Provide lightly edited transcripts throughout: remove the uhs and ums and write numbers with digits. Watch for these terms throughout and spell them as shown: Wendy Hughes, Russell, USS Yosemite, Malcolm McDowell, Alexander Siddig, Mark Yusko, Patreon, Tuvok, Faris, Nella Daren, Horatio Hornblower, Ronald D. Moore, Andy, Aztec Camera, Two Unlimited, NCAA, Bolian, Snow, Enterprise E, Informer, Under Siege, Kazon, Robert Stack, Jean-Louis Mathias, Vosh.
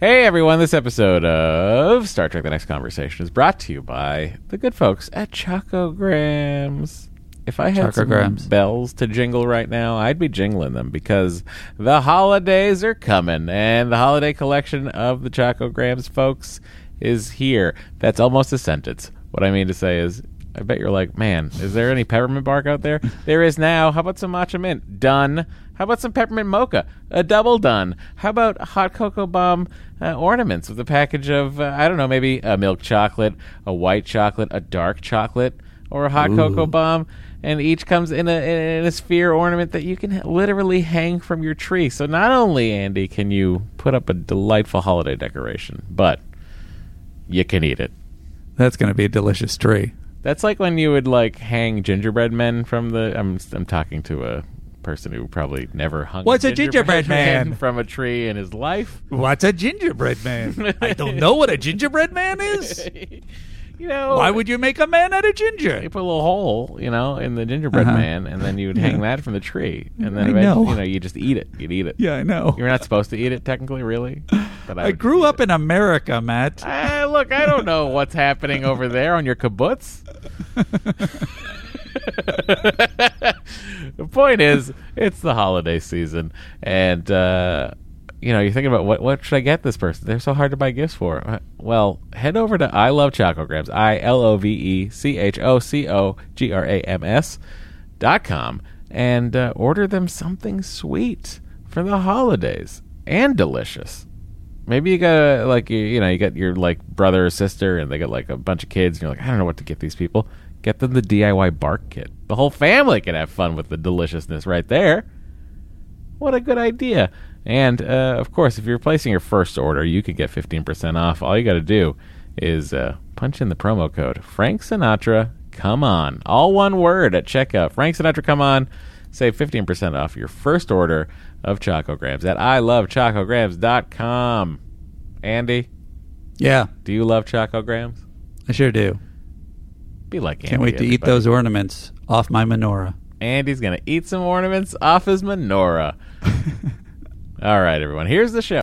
Hey everyone, this episode of Star Trek The Next Conversation is brought to you by the good folks at ChocoGrams. If I had some bells to jingle right now, I'd be jingling them because the holidays are coming and the holiday collection of the ChocoGrams folks is here. That's almost a sentence. What I mean to say is, I bet you're like, man, is there any peppermint bark out there? There is now. How about some matcha mint? Done. How about some peppermint mocha? A double done. How about hot cocoa bomb ornaments with a package of, I don't know, maybe a milk chocolate, a white chocolate, a dark chocolate, or a hot cocoa bomb? And each comes in a sphere ornament that you can literally hang from your tree. So not only, Andy, can you put up a delightful holiday decoration, but you can eat it. That's going to be a delicious tree. That's like when you would like hang gingerbread men from the... I'm talking to a person who probably never hung a gingerbread man from a tree in his life. What's a gingerbread man? I don't know what a gingerbread man is. You know, why would you make a man out of ginger? You put a little hole, you know, in the gingerbread man, and then you would hang that from the tree, and then eventually, you know, you just eat it. You'd eat it. Yeah, I know. You're not supposed to eat it, technically, really. But I grew up in America, Matt. Look, I don't know what's happening over there on your kibbutz. The point is, it's the holiday season, and you know, you're thinking about what should I get this person? They're so hard to buy gifts for. Well, head over to ILoveChocoGrams, ILoveChocoGrams.com, and order them something sweet for the holidays and delicious. Maybe you got like you got your like brother or sister, and they got like a bunch of kids, and you're like, I don't know what to get these people. Get them the DIY bark kit. The whole family can have fun with the deliciousness right there. What a good idea. And, of course, if you're placing your first order, you can get 15% off. All you got to do is punch in the promo code Frank Sinatra Come On. All one word at checkout. Frank Sinatra Come On. Save 15% off your first order of ChocoGrams at ILoveChocoGrams.com. Andy? Yeah. Do you love ChocoGrams? I sure do. Be like Andy. Can't wait to eat those ornaments off my menorah. Andy's going to eat some ornaments off his menorah. All right, everyone. Here's the show.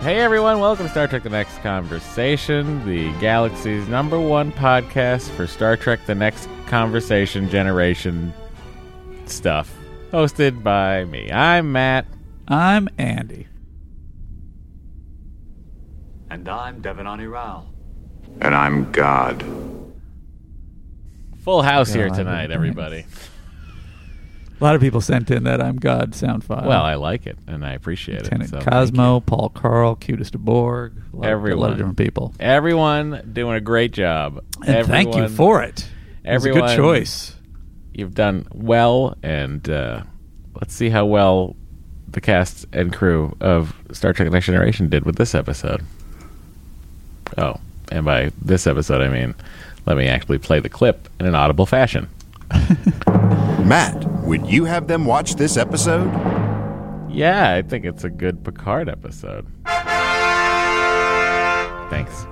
Hey everyone, welcome to Star Trek The Next Conversation, the galaxy's number one podcast for Star Trek The Next Conversation generation stuff. Hosted by me. I'm Matt. I'm Andy. And I'm Devonani Rao. And I'm God. Full house here tonight, everybody. A lot of people sent in that I'm God sound file. Well, I like it, and I appreciate Lieutenant it. Lieutenant Cosmo, Paul Carl, Cutest of Borg, a lot of different people. Everyone doing a great job. And thank you for it. Everyone, it was a good choice. You've done well, and let's see how well the cast and crew of Star Trek The Next Generation did with this episode. Oh, and by this episode, I mean, let me actually play the clip in an audible fashion. Matt, would you have them watch this episode? Yeah, I think it's a good Picard episode. Thanks.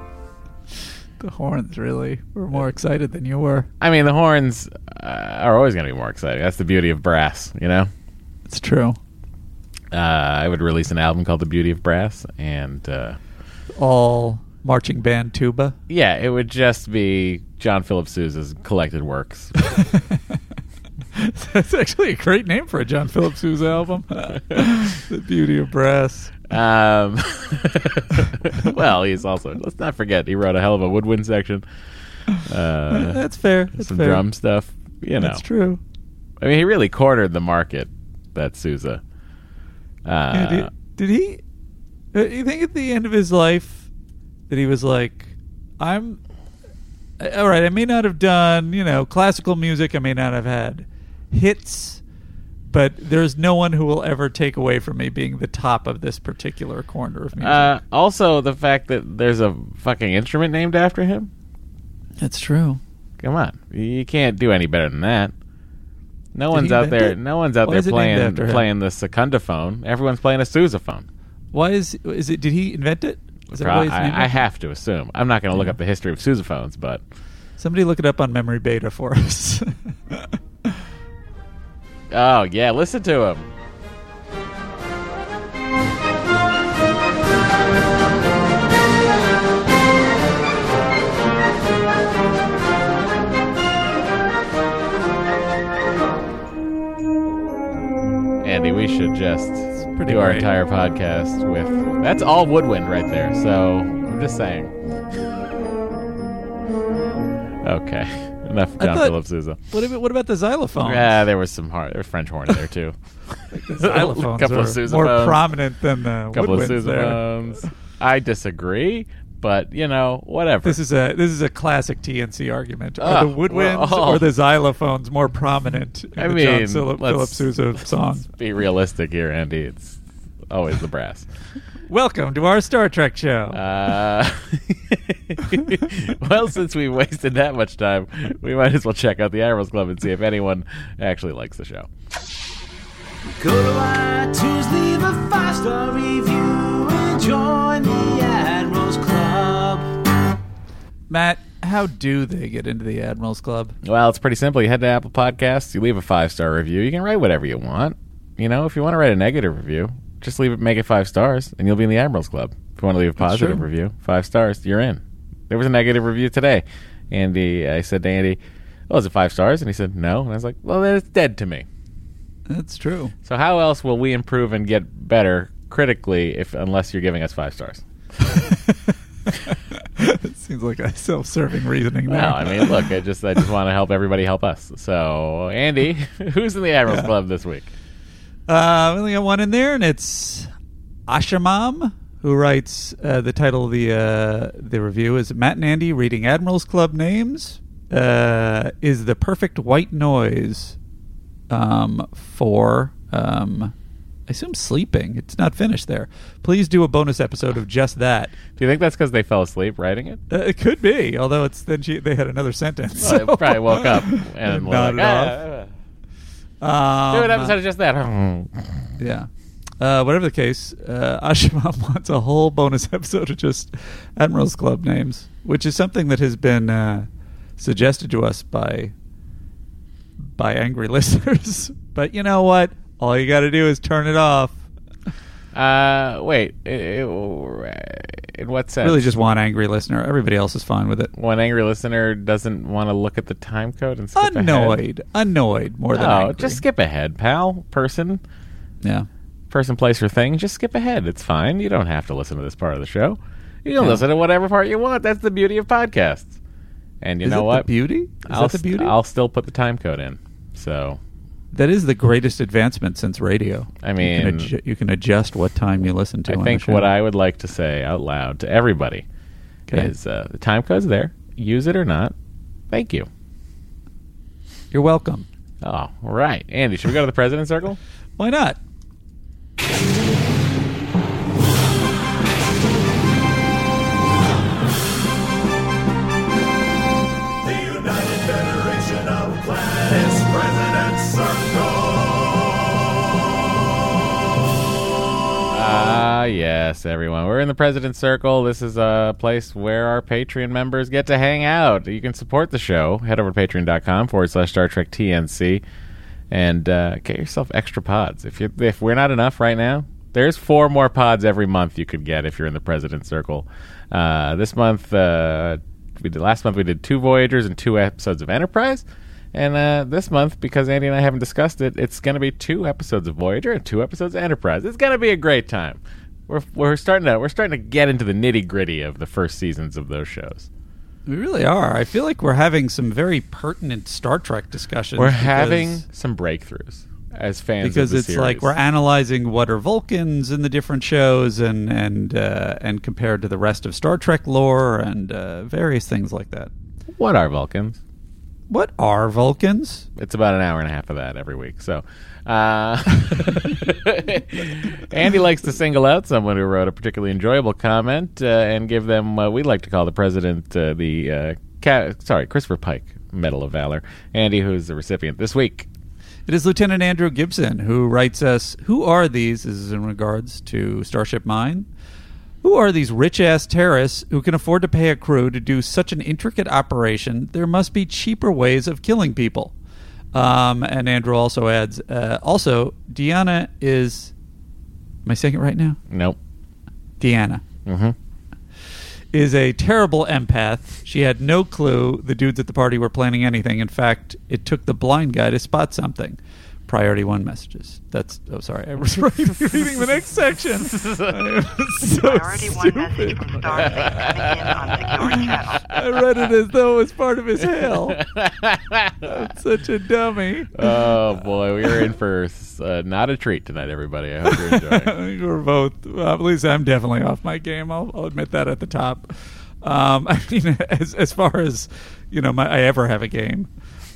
The horns really were more excited than you were. I mean, the horns are always going to be more exciting. That's the beauty of brass, you know? It's true. I would release an album called The Beauty of Brass, and... all marching band tuba? Yeah, it would just be John Philip Sousa's collected works. That's actually a great name for a John Philip Sousa album. The Beauty of Brass. Well, he's also, let's not forget, he wrote a hell of a woodwind section. That's fair. That's some fair. Drum stuff. you know. That's true. I mean, he really cornered the market, that Sousa. Did you think at the end of his life that he was like, I'm... All right, I may not have done, you know, classical music. I may not have had hits, but there's no one who will ever take away from me being the top of this particular corner of music. Also, the fact that there's a fucking instrument named after him. That's true. Come on. You can't do any better than that. No one's out there playing the secundophone. Everyone's playing a sousaphone. Why is it? Did he invent it? I have to assume. I'm not going to look up the history of sousaphones, but... Somebody look it up on Memory Beta for us. Oh, yeah, listen to him. Andy, we should just... do our entire podcast with... That's all woodwind right there, so I'm just saying. Okay. Enough John Philip Sousa. What about the xylophones? Yeah, there was some French horn there, too. Like the xylophones are more prominent than the woodwinds there. I disagree, but, you know, whatever. This is a classic TNC argument. Are the woodwinds or the xylophones more prominent in the John Philip Sousa song? Let's be realistic here, Andy. It's always the brass. Welcome to our Star Trek show. Well, since we wasted that much time, we might as well check out the Admirals Club and see if anyone actually likes the show. Go to iTunes, leave a 5-star review, and join the Admirals Club. Matt, how do they get into the Admirals Club? Well, it's pretty simple. You head to Apple Podcasts, you leave a 5-star review. You can write whatever you want. You know, if you want to write a negative review, just leave it, make it 5 stars, and you'll be in the Admirals Club. If you want to leave a positive review, 5 stars, you're in. There was a negative review today. I said to Andy, "Oh, is it 5 stars?" And he said, "No." And I was like, "Well, then it's dead to me." That's true. So how else will we improve and get better critically unless you're giving us 5 stars? It seems like a self-serving reasoning there. No, I mean, look, I just want to help everybody help us. So, Andy, who's in the Admirals Club this week? We only got one in there, and it's Ashamam, who writes the title of the review is Matt and Andy Reading Admirals Club Names is the perfect white noise for... I assume sleeping. It's not finished there. Please do a bonus episode of just that. Do you think that's because they fell asleep writing it? It could be, although they had another sentence. Well, so. They probably woke up and nodded off. Do an episode of just that. Yeah. Whatever the case, Ashimam wants a whole bonus episode of just Admirals Club names, which is something that has been suggested to us by angry listeners. But you know what? All you got to do is turn it off. Wait. In what sense? Really just one angry listener. Everybody else is fine with it. One angry listener doesn't want to look at the time code and skip ahead? Annoyed more than angry. No, just skip ahead, pal. Person. Yeah. Person, place, or thing. Just skip ahead. It's fine. You don't have to listen to this part of the show. You can listen to whatever part you want. That's the beauty of podcasts. And you know what? Is that the beauty? I'll still put the time code in, so... That is the greatest advancement since radio. I mean... You can adjust what time you listen to. I think what I would like to say out loud to everybody is the time code's there. Use it or not. Thank you. You're welcome. Oh, all right. Andy, should we go to the President's Circle? Why not? Yes, everyone. We're in the President's Circle. This is a place where our Patreon members get to hang out. You can support the show. Head over to patreon.com/StarTrekTNC and get yourself extra pods. If we're not enough right now, there's 4 more pods every month you could get if you're in the President's Circle. This month, last month we did 2 Voyagers and 2 episodes of Enterprise. And this month, because Andy and I haven't discussed it, it's going to be 2 episodes of Voyager and 2 episodes of Enterprise. It's going to be a great time. We're starting to get into the nitty gritty of the first seasons of those shows. We really are. I feel like we're having some very pertinent Star Trek discussions. We're having some breakthroughs as fans because of the series. Like we're analyzing what are Vulcans in the different shows and compared to the rest of Star Trek lore and various things like that. What are Vulcans? What are Vulcans? It's about an hour and a half of that every week. So, Andy likes to single out someone who wrote a particularly enjoyable comment and give them what we like to call the president, Christopher Pike Medal of Valor. Andy, who is the recipient this week? It is Lieutenant Andrew Gibson, who writes us, "Who are these?" This is in regards to Starship Mine. "Who are these rich-ass terrorists who can afford to pay a crew to do such an intricate operation? There must be cheaper ways of killing people." And Andrew also adds, Deanna is... Am I saying it right now? Nope. Deanna. Mm-hmm. Is a terrible empath. She had no clue the dudes at the party were planning anything. In fact, it took the blind guy to spot something. Priority one messages. That's... Oh, sorry. I was reading the next section. So Priority one message from Star 6 coming in on secure channel. I read it as though it was part of his hail. I'm such a dummy. Oh, boy. We are in for not a treat tonight, everybody. I hope you're enjoying. I think we're both... Well, at least I'm definitely off my game. I'll admit that at the top. I mean, as far as, you know, I ever have a game.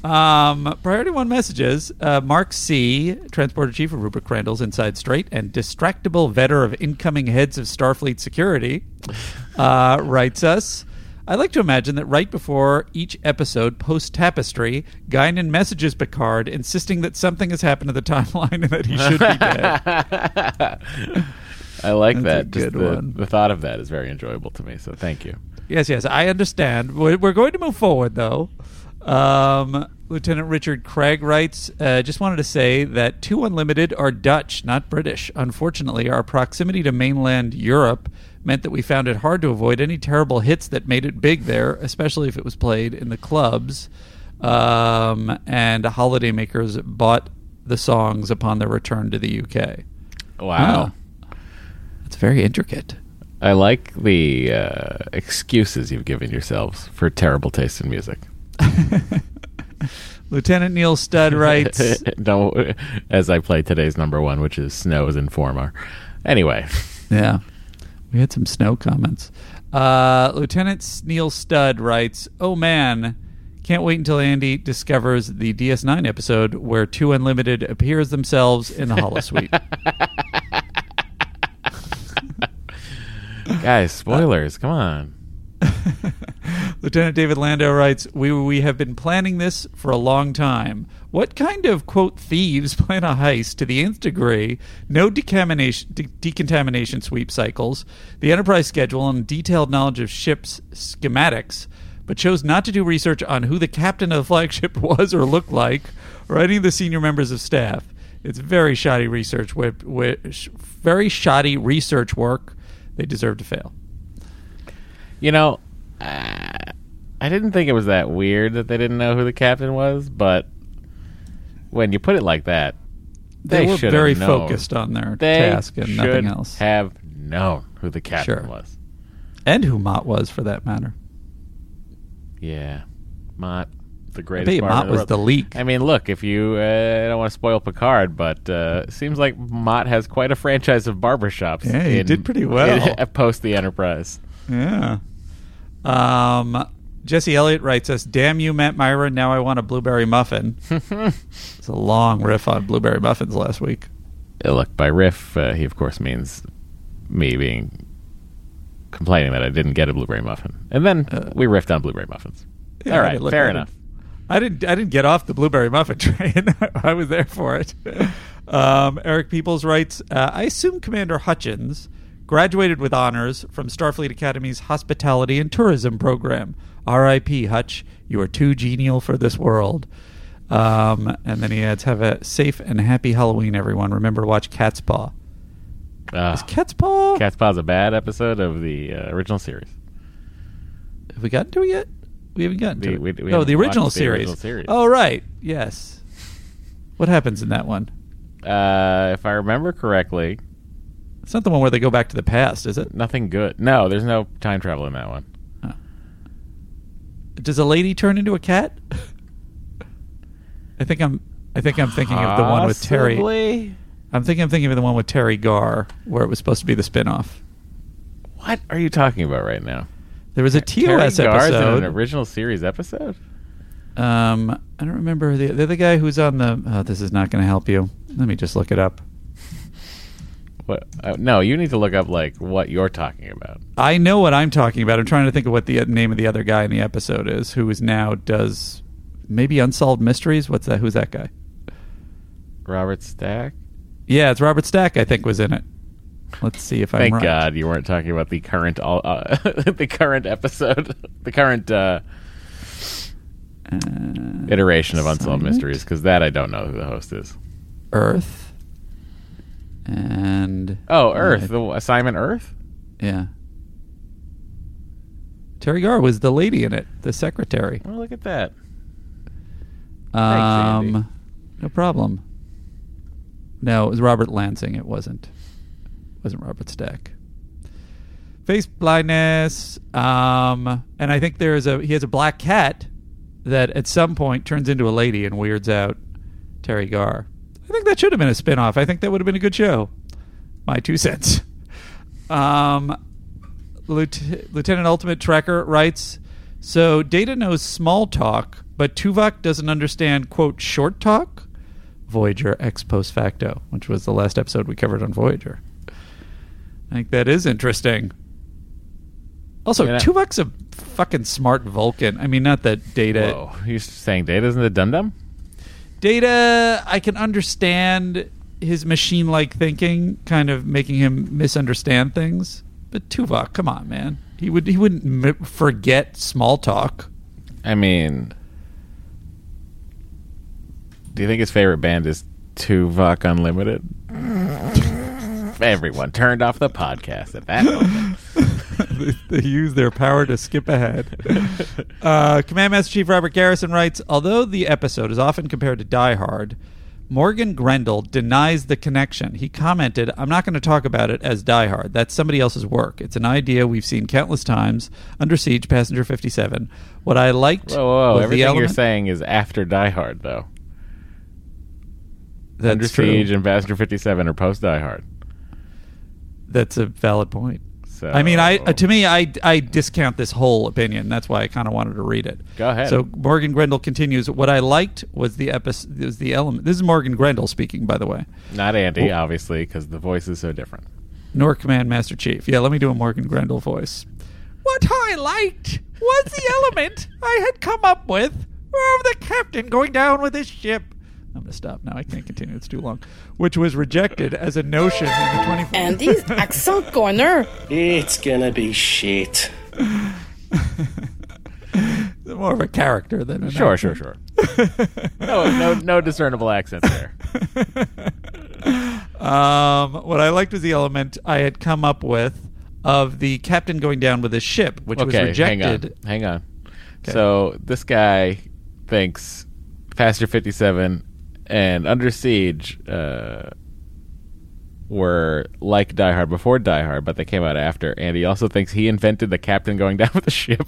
Priority one messages, Mark C., Transporter Chief of Rupert Crandall's Inside Straight and distractible vetter of incoming heads of Starfleet security, writes us, "I like to imagine that right before each episode post-Tapestry, Guinan messages Picard insisting that something has happened to the timeline and that he should be dead." I like that. Just the thought of that is very enjoyable to me, so thank you. Yes, I understand. We're going to move forward, though. Lieutenant Richard Craig writes, "Just wanted to say that Two Unlimited are Dutch, not British. Unfortunately, our proximity to mainland Europe meant that we found it hard to avoid any terrible hits that made it big there, especially if it was played in the clubs. And holidaymakers bought the songs upon their return to the UK." Wow. That's very intricate. I like the excuses you've given yourselves for terrible taste in music. Lieutenant Neil Studd writes, "Don't," as I play today's number one, which is Snow's Informer. Anyway. Yeah. We had some Snow comments. Lieutenant Neil Studd writes, "Oh man, can't wait until Andy discovers the DS9 episode where Two Unlimited appears themselves in the Holosuite." Guys, spoilers. Come on. Lieutenant David Landau writes, we have been planning this for a long time. What kind of, quote, thieves plan a heist to the nth degree, no decontamination sweep cycles, the Enterprise schedule, and detailed knowledge of ships' schematics, but chose not to do research on who the captain of the flagship was or looked like, or any of the senior members of staff. It's very shoddy research, very shoddy research work. They deserve to fail. You know, I didn't think it was that weird that they didn't know who the captain was, but when you put it like that, they were very focused on their task and nothing else. They should have known who the captain was. And who Mott was, for that matter. Yeah. Mott, the greatest part of the world. Mott was the leak. I mean, look, if you don't want to spoil Picard, but it seems like Mott has quite a franchise of barbershops. Yeah, he did pretty well. Post the Enterprise. Yeah. Jesse Elliott writes us, "Damn you, Matt Myra, now I want a blueberry muffin." It's a long riff on blueberry muffins last week. Look, by riff, he of course means me complaining that I didn't get a blueberry muffin. And then we riffed on blueberry muffins. Yeah, all right, fair enough. I didn't get off the blueberry muffin train. I was there for it. Eric Peoples writes, "I assume Commander Hutchins graduated with honors from Starfleet Academy's Hospitality and Tourism program. R.I.P. Hutch, you are too genial for this world." And then he adds, "Have a safe and happy Halloween, everyone. Remember to watch Catspaw." Is Catspaw? Catspaw's a bad episode of the original series. Have we gotten to it yet? We haven't gotten to it. No, the original series. Oh, right. Yes. What happens in that one? If I remember correctly... It's not the one where they go back to the past, is it? Nothing good. No, there's no time travel in that one. Huh. Does a lady turn into a cat? I think I'm thinking of the one with Terry. I'm thinking of the one with Terry Garr, where it was supposed to be the spinoff. What are you talking about right now? There was a TOS Terry Garr's episode, in an original series episode. I don't remember the other guy who's on the. Oh, this is not going to help you. Let me just look it up. What? No, you need to look up like what you're talking about. I know what I'm talking about. I'm trying to think of what the name of the other guy in the episode is, who is now does maybe Unsolved Mysteries. What's that? Who's that guy? Robert Stack. Yeah, it's Robert Stack. I think was in it. Let's see if I'm right. Thank God you weren't talking about the current the current episode, the current iteration of Unsolved Mysteries, because that I don't know who the host is. Earth. And Earth, the Assignment Earth. Yeah. Terry Garr was the lady in it, the secretary. Oh, look at that. Thanks, Andy. No problem. No, it was Robert Lansing. It wasn't Robert Stack. Face blindness. And I think he has a black cat that at some point turns into a lady and weirds out Terry Garr. I think that should have been a spinoff. I think that would have been a good show. My 2 cents. Lieutenant Ultimate Tracker writes, so Data knows small talk, but Tuvok doesn't understand, quote, short talk? Voyager ex post facto, which was the last episode we covered on Voyager. I think that is interesting. Also, Tuvok's a fucking smart Vulcan. I mean, not that Data... Whoa, you're saying Data isn't a dum-dum? Data, I can understand his machine-like thinking, kind of making him misunderstand things. But Tuvok, come on, man. He wouldn't forget small talk. I mean... Do you think his favorite band is Tuvok Unlimited? Everyone turned off the podcast at that moment. They used their power to skip ahead. Command Master Chief Robert Garrison writes, although the episode is often compared to Die Hard, Morgan Grendel denies the connection. He commented, I'm not going to talk about it as Die Hard. That's somebody else's work. It's an idea we've seen countless times. Under Siege, Passenger 57. What I liked... Whoa. Was everything you're saying is after Die Hard, though. That's Under Siege true. And Passenger 57 are post-Die Hard. That's a valid point. So, I mean, to me, I discount this whole opinion. That's why I kind of wanted to read it. Go ahead. So Morgan Grendel continues. What I liked was the episode. Was the element. This is Morgan Grendel speaking, by the way. Not Andy, obviously, because the voice is so different. Nor Command Master Chief. Yeah, let me do a Morgan Grendel voice. What I liked was the element I had come up with of the captain going down with his ship. I'm going to stop now. I can't continue. It's too long. Which was rejected as a notion in the 24th... Andy's accent corner. It's going to be shit. More of a character than an accent. Sure. No discernible accent there. What I liked was the element I had come up with of the captain going down with his ship, which was rejected. Hang on. Okay. So this guy thinks Passenger 57... and Under Siege were like Die Hard before Die Hard, but they came out after. And he also thinks he invented the captain going down with the ship.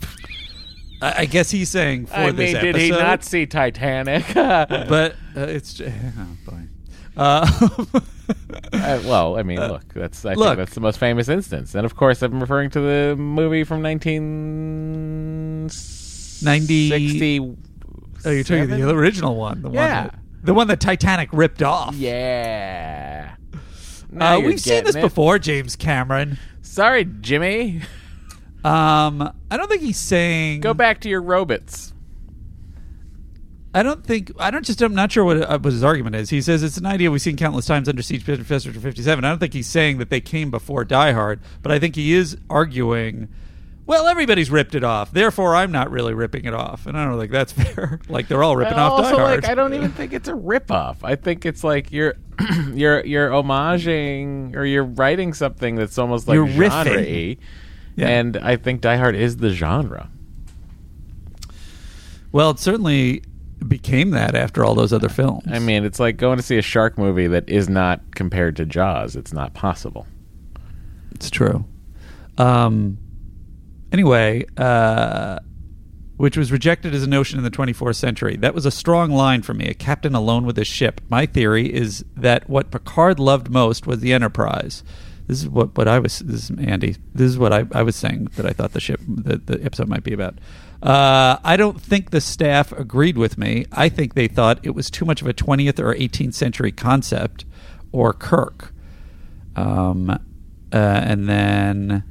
I guess he's saying this episode. I mean, did he not see Titanic? But it's... Oh, boy. Look, I think that's the most famous instance. And, of course, I'm referring to the movie from 1960... Oh, you're talking the original one. The one that Titanic ripped off. Yeah. We've seen this before, James Cameron. Sorry, Jimmy. I don't think he's saying... Go back to your robots. I'm not sure what his argument is. He says it's an idea we've seen countless times Under Siege, Passenger 57. I don't think he's saying that they came before Die Hard, but I think he is arguing... Well, everybody's ripped it off. Therefore, I'm not really ripping it off. And I don't think that's fair. Like, they're all ripping off Die Hard. I don't even think it's a rip-off. I think it's like you're homaging or you're writing something that's almost like genre-y. Yeah. And I think Die Hard is the genre. Well, it certainly became that after all those other films. I mean, it's like going to see a shark movie that is not compared to Jaws. It's not possible. It's true. Anyway, which was rejected as a notion in the 24th century. That was a strong line for me, a captain alone with his ship. My theory is that what Picard loved most was the Enterprise. This is what I was, this is Andy, this is what I was saying that I thought the ship, the episode might be about. I don't think the staff agreed with me. I think they thought it was too much of a 20th or 18th century concept or Kirk. And then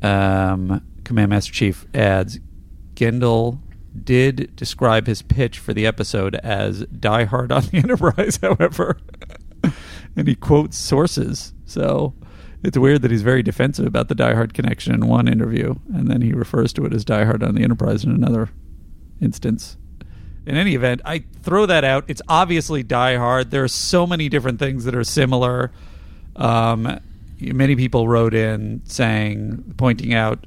Command Master Chief adds, Grendel did describe his pitch for the episode as Die Hard on the Enterprise, however. And he quotes sources. So it's weird that he's very defensive about the Die Hard connection in one interview, and then he refers to it as Die Hard on the Enterprise in another instance. In any event, I throw that out. It's obviously Die Hard. There are so many different things that are similar. Many people wrote in saying, pointing out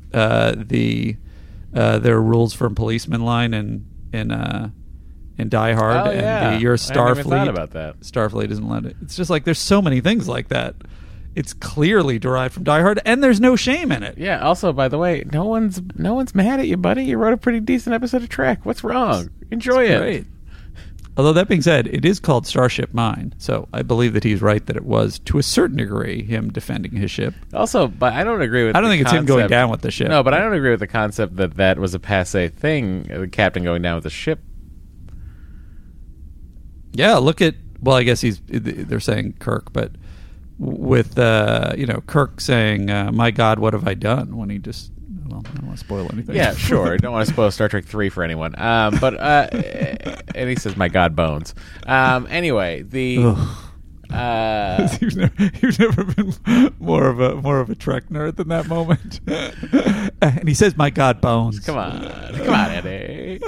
there are rules from policeman line in Die Hard, your Starfleet. I hadn't even thought about that. Starfleet isn't allowed to. It's just like there's so many things like that. It's clearly derived from Die Hard, and there's no shame in it. Yeah. Also, by the way, no one's mad at you, buddy. You wrote a pretty decent episode of Trek. What's wrong? Enjoy it. Great. Although that being said, it is called Starship Mine, so I believe that he's right that it was to a certain degree him defending his ship. Also, but I don't agree with. I don't think it's him going down with the ship. No, but I don't agree with the concept that was a passé thing. The captain going down with the ship. Yeah, look at. Well, I guess they're saying Kirk, but with Kirk saying, "My God, what have I done?" When he just. Well, I don't want to spoil anything. Yeah, sure. I don't want to spoil Star Trek 3 for anyone. And he says, "My God, bones." Anyway, you've never been more of a Trek nerd than that moment. And he says, "My God, bones." Come on, Eddie.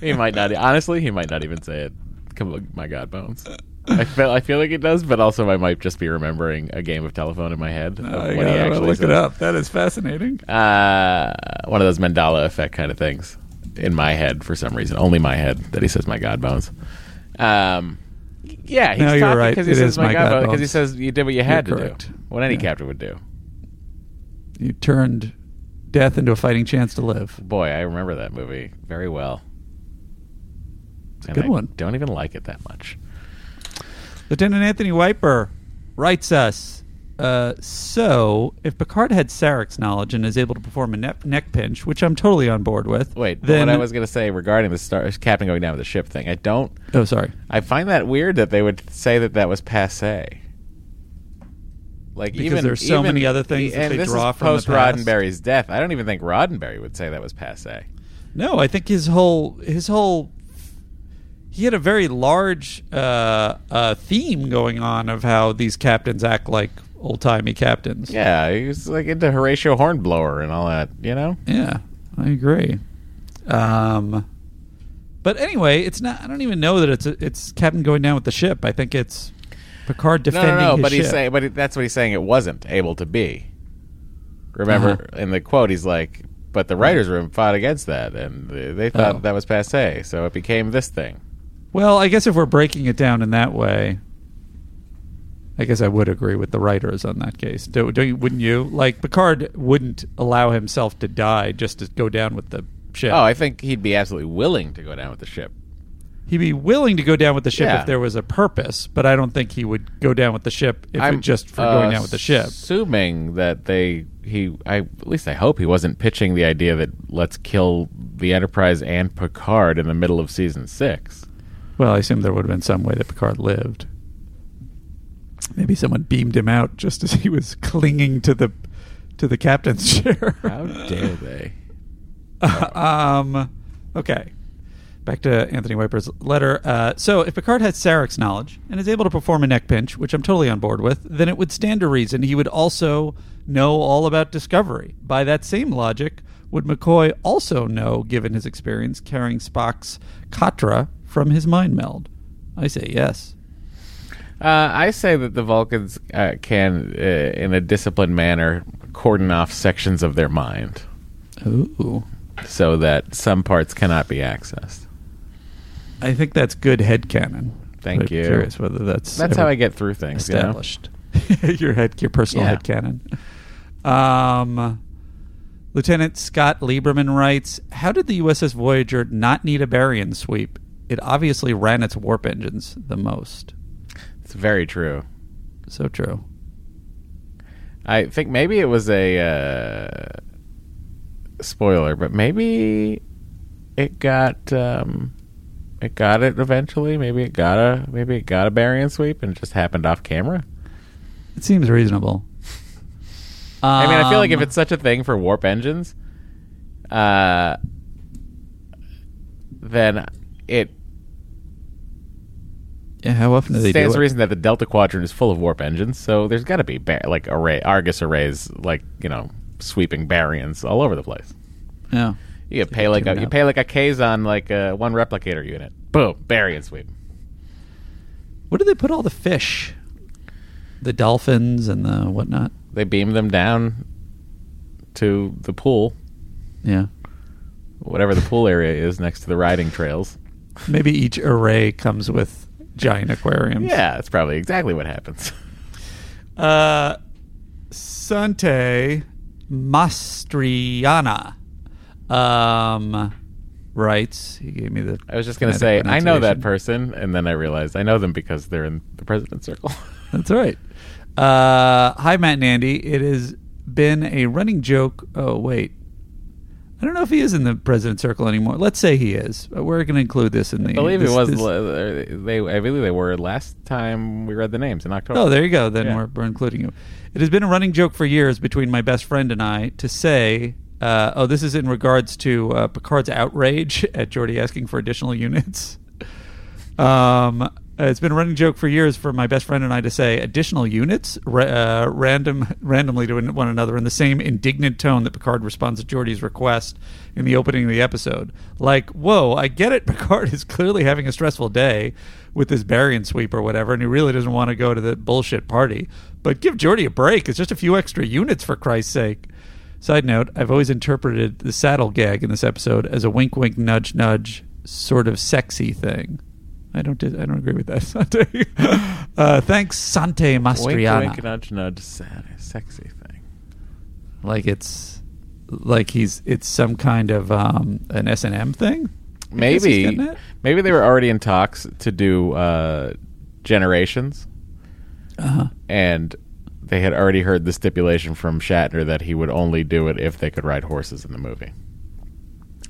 He might not even say it. Come on, "My God, bones." I feel like it does, but also I might just be remembering a game of telephone in my head. Look it up. That is fascinating. One of those Mandela effect kind of things in my head for some reason. Only my head that he says, "My God, bones." Yeah, he's talking because he says, "My God, bones," because he says you did what you had to do. What any captain would do. You turned death into a fighting chance to live. Boy, I remember that movie very well. It's a good one. Don't even like it that much. Lieutenant Anthony Wiper writes us, so if Picard had Sarek's knowledge and is able to perform a neck pinch, which I'm totally on board with. Wait, then what I was going to say regarding the captain going down with the ship thing, I don't... Oh, sorry. I find that weird that they would say that was passé. Like, because there's so many other things that they draw from the past. And this is post-Roddenberry's death. I don't even think Roddenberry would say that was passé. No, I think his whole he had a very large theme going on of how these captains act like old-timey captains. Yeah, he was like into Horatio Hornblower and all that, you know? Yeah, I agree. But anyway, it's not. I don't even know that it's captain going down with the ship. I think it's Picard defending his ship. No, but he's saying, but that's what he's saying it wasn't able to be. Remember, in the quote, he's like, but the writer's room fought against that, and they thought that was passé, so it became this thing. Well, I guess if we're breaking it down in that way, I guess I would agree with the writers on that case. Wouldn't you? Like, Picard wouldn't allow himself to die just to go down with the ship. Oh, I think he'd be absolutely willing to go down with the ship. He'd be willing to go down with the ship if there was a purpose, but I don't think he would go down with the ship if it just for going down with the ship. Assuming that at least I hope he wasn't pitching the idea that let's kill the Enterprise and Picard in the middle of season 6. Well, I assume there would have been some way that Picard lived. Maybe someone beamed him out just as he was clinging to the captain's chair. How dare they? Okay. Back to Anthony Wiper's letter. So if Picard has Sarek's knowledge and is able to perform a neck pinch, which I'm totally on board with, then it would stand to reason he would also know all about Discovery. By that same logic, would McCoy also know, given his experience carrying Spock's Katra from his mind meld? I say yes. I say that the Vulcans can, in a disciplined manner, cordon off sections of their mind. Ooh. So that some parts cannot be accessed. I think that's good headcanon. Thank you. I'm curious whether that's how I get through things. Established. You know? Your personal headcanon. Lieutenant Scott Lieberman writes, how did the USS Voyager not need a baryon sweep? It obviously ran its warp engines the most. It's very true. So true. I think maybe it was a spoiler, but maybe it got it eventually. Maybe it got a baryon sweep and it just happened off camera. It seems reasonable. I mean, I feel like if it's such a thing for warp engines, then it. Yeah, how often do they do it? Stands to reason that the Delta Quadrant is full of warp engines, so there's got to be Argus arrays, sweeping baryons all over the place. Yeah, you pay like a Kazon, one replicator unit. Boom, baryon sweep. Where do they put all the fish? The dolphins and the whatnot. They beam them down to the pool. Yeah. Whatever the pool area is next to the riding trails. Maybe each array comes with giant aquariums. Yeah, that's probably exactly what happens. Sante Mastriana writes, he gave me the... I was just going to say, I know that person, and then I realized I know them because they're in the president's circle. That's right. Hi, Matt and Andy. It has been a running joke. Oh, wait. I don't know if he is in the president's circle anymore. Let's say he is. But we're going to include this in the... I believe they were last time we read the names in October. Oh, there you go. Then we're including you. It has been a running joke for years between my best friend and I to say... this is in regards to Picard's outrage at Geordi asking for additional units. It's been a running joke for years for my best friend and I to say additional units randomly to one another in the same indignant tone that Picard responds to Geordi's request in the opening of the episode. Like, whoa, I get it. Picard is clearly having a stressful day with this baryon sweep or whatever, and he really doesn't want to go to the bullshit party. But give Geordi a break. It's just a few extra units, for Christ's sake. Side note, I've always interpreted the saddle gag in this episode as a wink-wink, nudge-nudge sort of sexy thing. I don't agree with that, Sante. Thanks, Sante Mastriana. Wink, wink, nudge, nudge, sad, sexy thing. It's some kind of an S&M thing. Maybe they were already in talks to do Generations, and they had already heard the stipulation from Shatner that he would only do it if they could ride horses in the movie,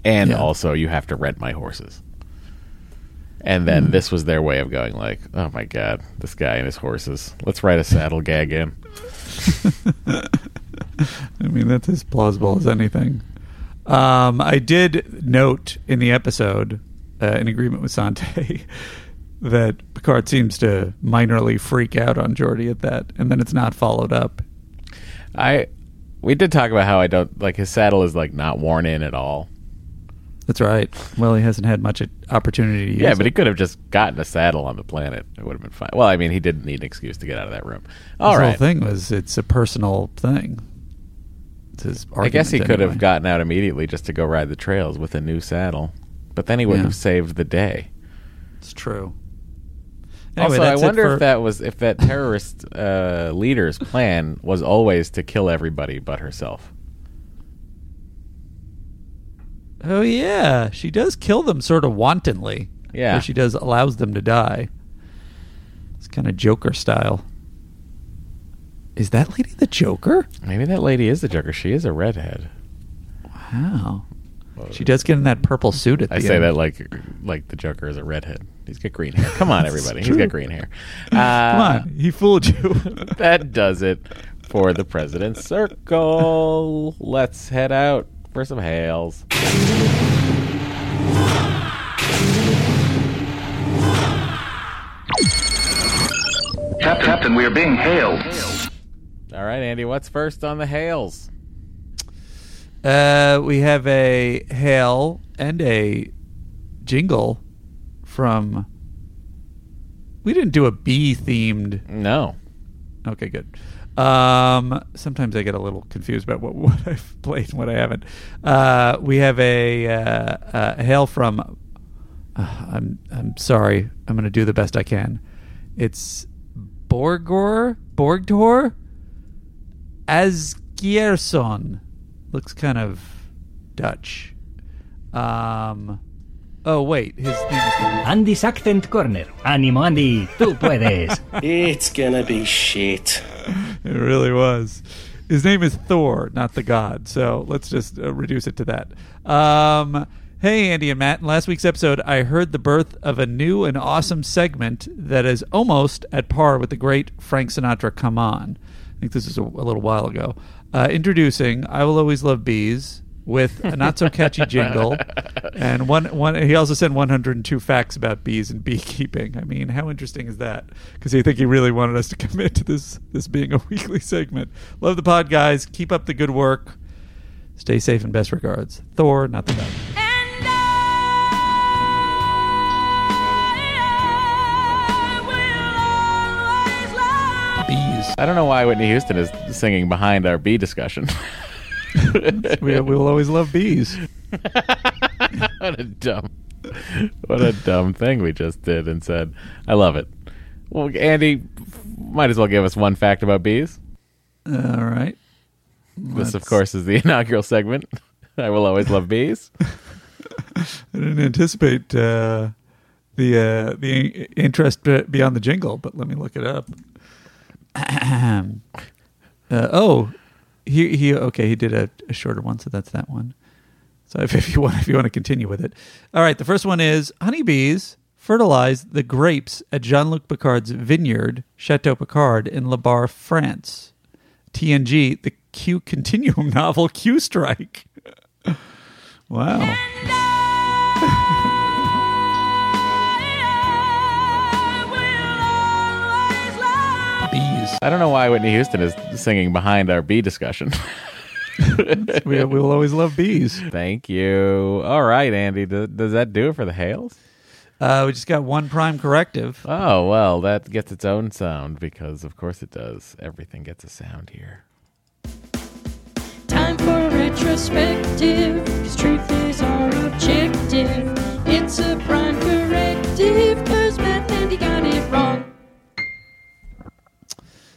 and also you have to rent my horses. And then this was their way of going like, oh, my God, this guy and his horses. Let's write a saddle gag in. I mean, that's as plausible as anything. I did note in the episode, in agreement with Sante, that Picard seems to minorly freak out on Geordi at that, and then it's not followed up. We did talk about how I don't... his saddle is not worn in at all. That's right. Well, he hasn't had much opportunity to use it. Yeah, but he could have just gotten a saddle on the planet. It would have been fine. Well, I mean, he didn't need an excuse to get out of that room. All right. The whole thing was it's a personal thing. It's his argument, I guess he could have gotten out immediately just to go ride the trails with a new saddle, but then he wouldn't have saved the day. It's true. Anyway, also, I wonder if that terrorist leader's plan was always to kill everybody but herself. Oh, yeah. She does kill them sort of wantonly. Yeah. She allows them to die. It's kind of Joker style. Is that lady the Joker? Maybe that lady is the Joker. She is a redhead. Wow. She does get in that purple suit at the end. I say that like the Joker is a redhead. He's got green hair. Come on, everybody. He's got green hair. Come on. He fooled you. That does it for the President's Circle. Let's head out for some hails. Captain, we are being hailed. All right, Andy, what's first on the hails? We have a hail and a jingle from... We didn't do a bee-themed... No. Okay, good. Sometimes I get a little confused about what I've played and what I haven't. We have a hail from... I'm sorry. I'm going to do the best I can. It's Borgtor Asgjersson. Looks kind of Dutch. Oh, wait, his name is... Andy's Accent Corner. Animo, Andy, tú puedes. It's gonna be shit. It really was. His name is Thor, not the god, so let's just reduce it to that. Hey, Andy and Matt. In last week's episode, I heard the birth of a new and awesome segment that is almost at par with the great Frank Sinatra Come On. I think this is a little while ago. Introducing I Will Always Love Bees with a not-so-catchy jingle. And he also sent 102 facts about bees and beekeeping. I mean, how interesting is that? Because I think he really wanted us to commit to this being a weekly segment. Love the pod, guys. Keep up the good work. Stay safe and best regards. Thor, not the dog. Bees. I don't know why Whitney Houston is singing behind our bee discussion. We will always love bees. What a dumb thing we just did and said. I love it. Well, Andy, might as well give us one fact about bees. All right. This, of course, is the inaugural segment. I Will Always Love Bees. I didn't anticipate the interest beyond the jingle, but let me look it up. He did a shorter one, so that's that one. So if you want to continue with it. All right, the first one is honeybees fertilize the grapes at Jean-Luc Picard's vineyard, Chateau Picard, in Le Bar, France. TNG, the Q Continuum novel Q Strike. Wow. I don't know why Whitney Houston is singing behind our bee discussion. We will always love bees. Thank you. All right, Andy. Does that do it for the hails? We just got one prime corrective. Oh, well, that gets its own sound because, of course, it does. Everything gets a sound here. Time for a retrospective, because truth is our objective. It's a prime corrective, because Matt and Andy got it wrong.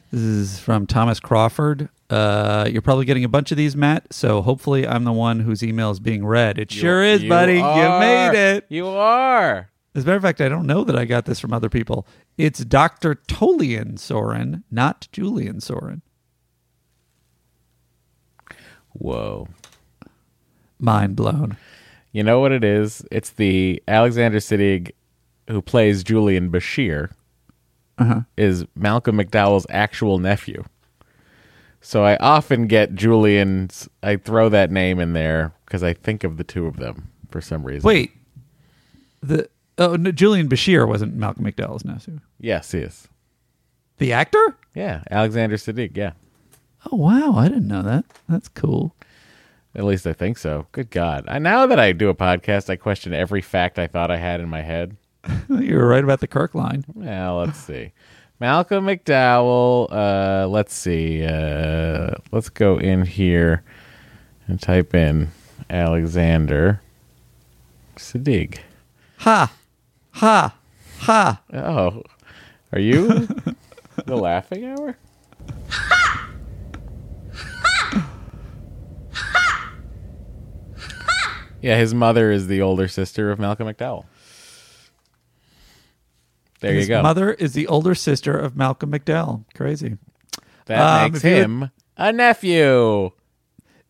This is from Thomas Crawford. You're probably getting a bunch of these, Matt, so hopefully I'm the one whose email is being read. It sure is, buddy. You made it. You are. As a matter of fact, I don't know that I got this from other people. It's Dr. Tolian Soren, not Julian Soren. Whoa. Mind blown. You know what it is? It's the Alexander Siddig who plays Julian Bashir. Uh-huh. Is Malcolm McDowell's actual nephew. So I often get Julian's... I throw that name in there because I think of the two of them for some reason. Wait. Julian Bashir wasn't Malcolm McDowell's nephew. Yes, he is. The actor? Yeah, Alexander Siddig, yeah. Oh, wow, I didn't know that. That's cool. At least I think so. Good God. Now that I do a podcast, I question every fact I thought I had in my head. You were right about the Kirk line. Well, let's see. Malcolm McDowell. Let's see. Let's go in here and type in Alexander Siddig. Ha. Ha. Ha. Oh. Are you the laughing hour? Ha! Ha! Ha! Ha! Yeah, his mother is the older sister of Malcolm McDowell. There you go. His mother is the older sister of Malcolm McDowell. Crazy. That makes him a nephew.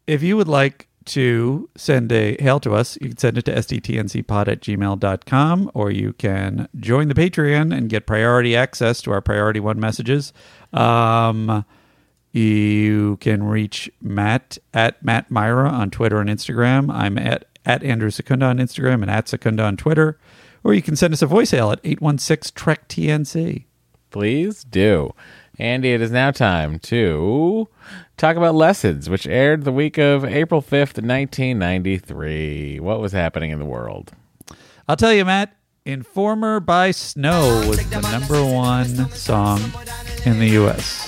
If you would like to send a hail to us, you can send it to sdtncpod@gmail.com, or you can join the Patreon and get priority access to our Priority 1 messages. You can reach Matt at Matt Myra on Twitter and Instagram. I'm at Andrew Secunda on Instagram and at Secunda on Twitter. Or you can send us a voice hail at 816-TREK-TNC. Please do. Andy, it is now time to talk about Lessons, which aired the week of April 5th, 1993. What was happening in the world? I'll tell you, Matt. Informer by Snow was the #1 song in the U.S.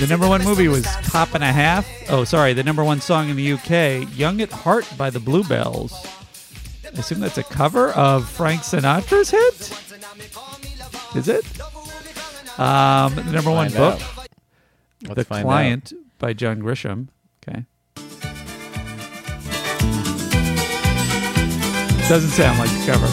The #1 movie was Cop and a Half. Oh, sorry. The #1 song in the UK, Young at Heart by the Bluebells. I assume that's a cover of Frank Sinatra's hit? Is it? The number one book, The Client by John Grisham. Okay. Doesn't sound like the cover.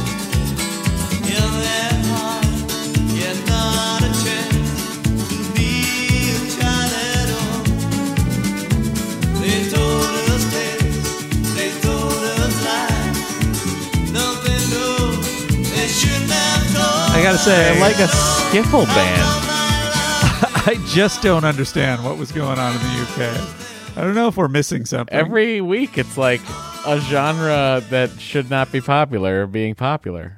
I gotta say, they're like a skiffle band. I just don't understand what was going on in the UK. I don't know if we're missing something. Every week it's like a genre that should not be popular being popular.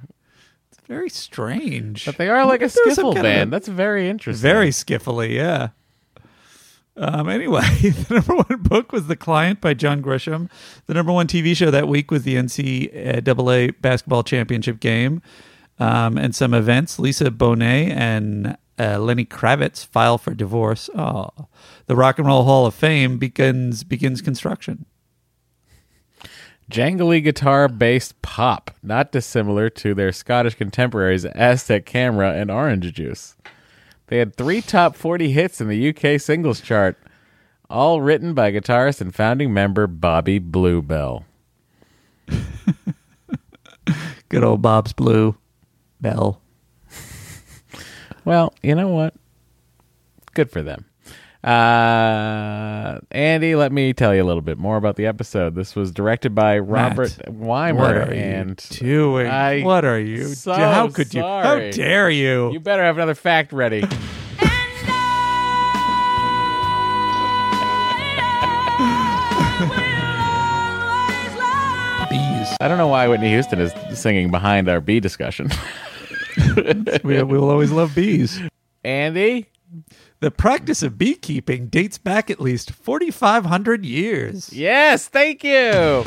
It's very strange. But they are like a skiffle band. That's very interesting. Very skiffly, yeah. Anyway, the number one book was The Client by John Grisham. The number one TV show that week was the NCAA basketball championship game. And some events, Lisa Bonet and Lenny Kravitz file for divorce. Oh, the Rock and Roll Hall of Fame begins construction. Jangly guitar-based pop, not dissimilar to their Scottish contemporaries Aztec Camera and Orange Juice. They had 3 top 40 hits in the UK singles chart, all written by guitarist and founding member Bobby Bluebell. Good old Bob's Blue. Bell. Well, you know what? Good for them. Andy, let me tell you a little bit more about the episode. This was directed by Robert Weimer. What are you doing? What are you doing? So how could you? How dare you? You better have another fact ready. I don't know why Whitney Houston is singing behind our bee discussion. We will always love bees. Andy? The practice of beekeeping dates back at least 4,500 years. Yes, thank you.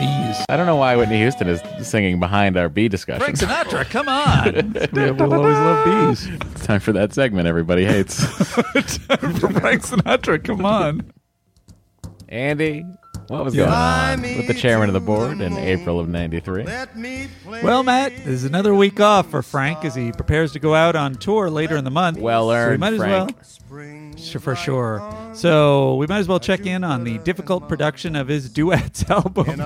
Bees. I don't know why Whitney Houston is singing behind our bee discussion. Frank Sinatra, come on. We'll always love bees. It's time for that segment everybody hates. Time for Frank Sinatra, come on. Andy, what was going on with the chairman of the board in April of 93? Well, Matt, there's another week off for Frank as he prepares to go out on tour later in the month. Well earned, so we might as well, for sure. So we might as well check in on the difficult production of his duets album.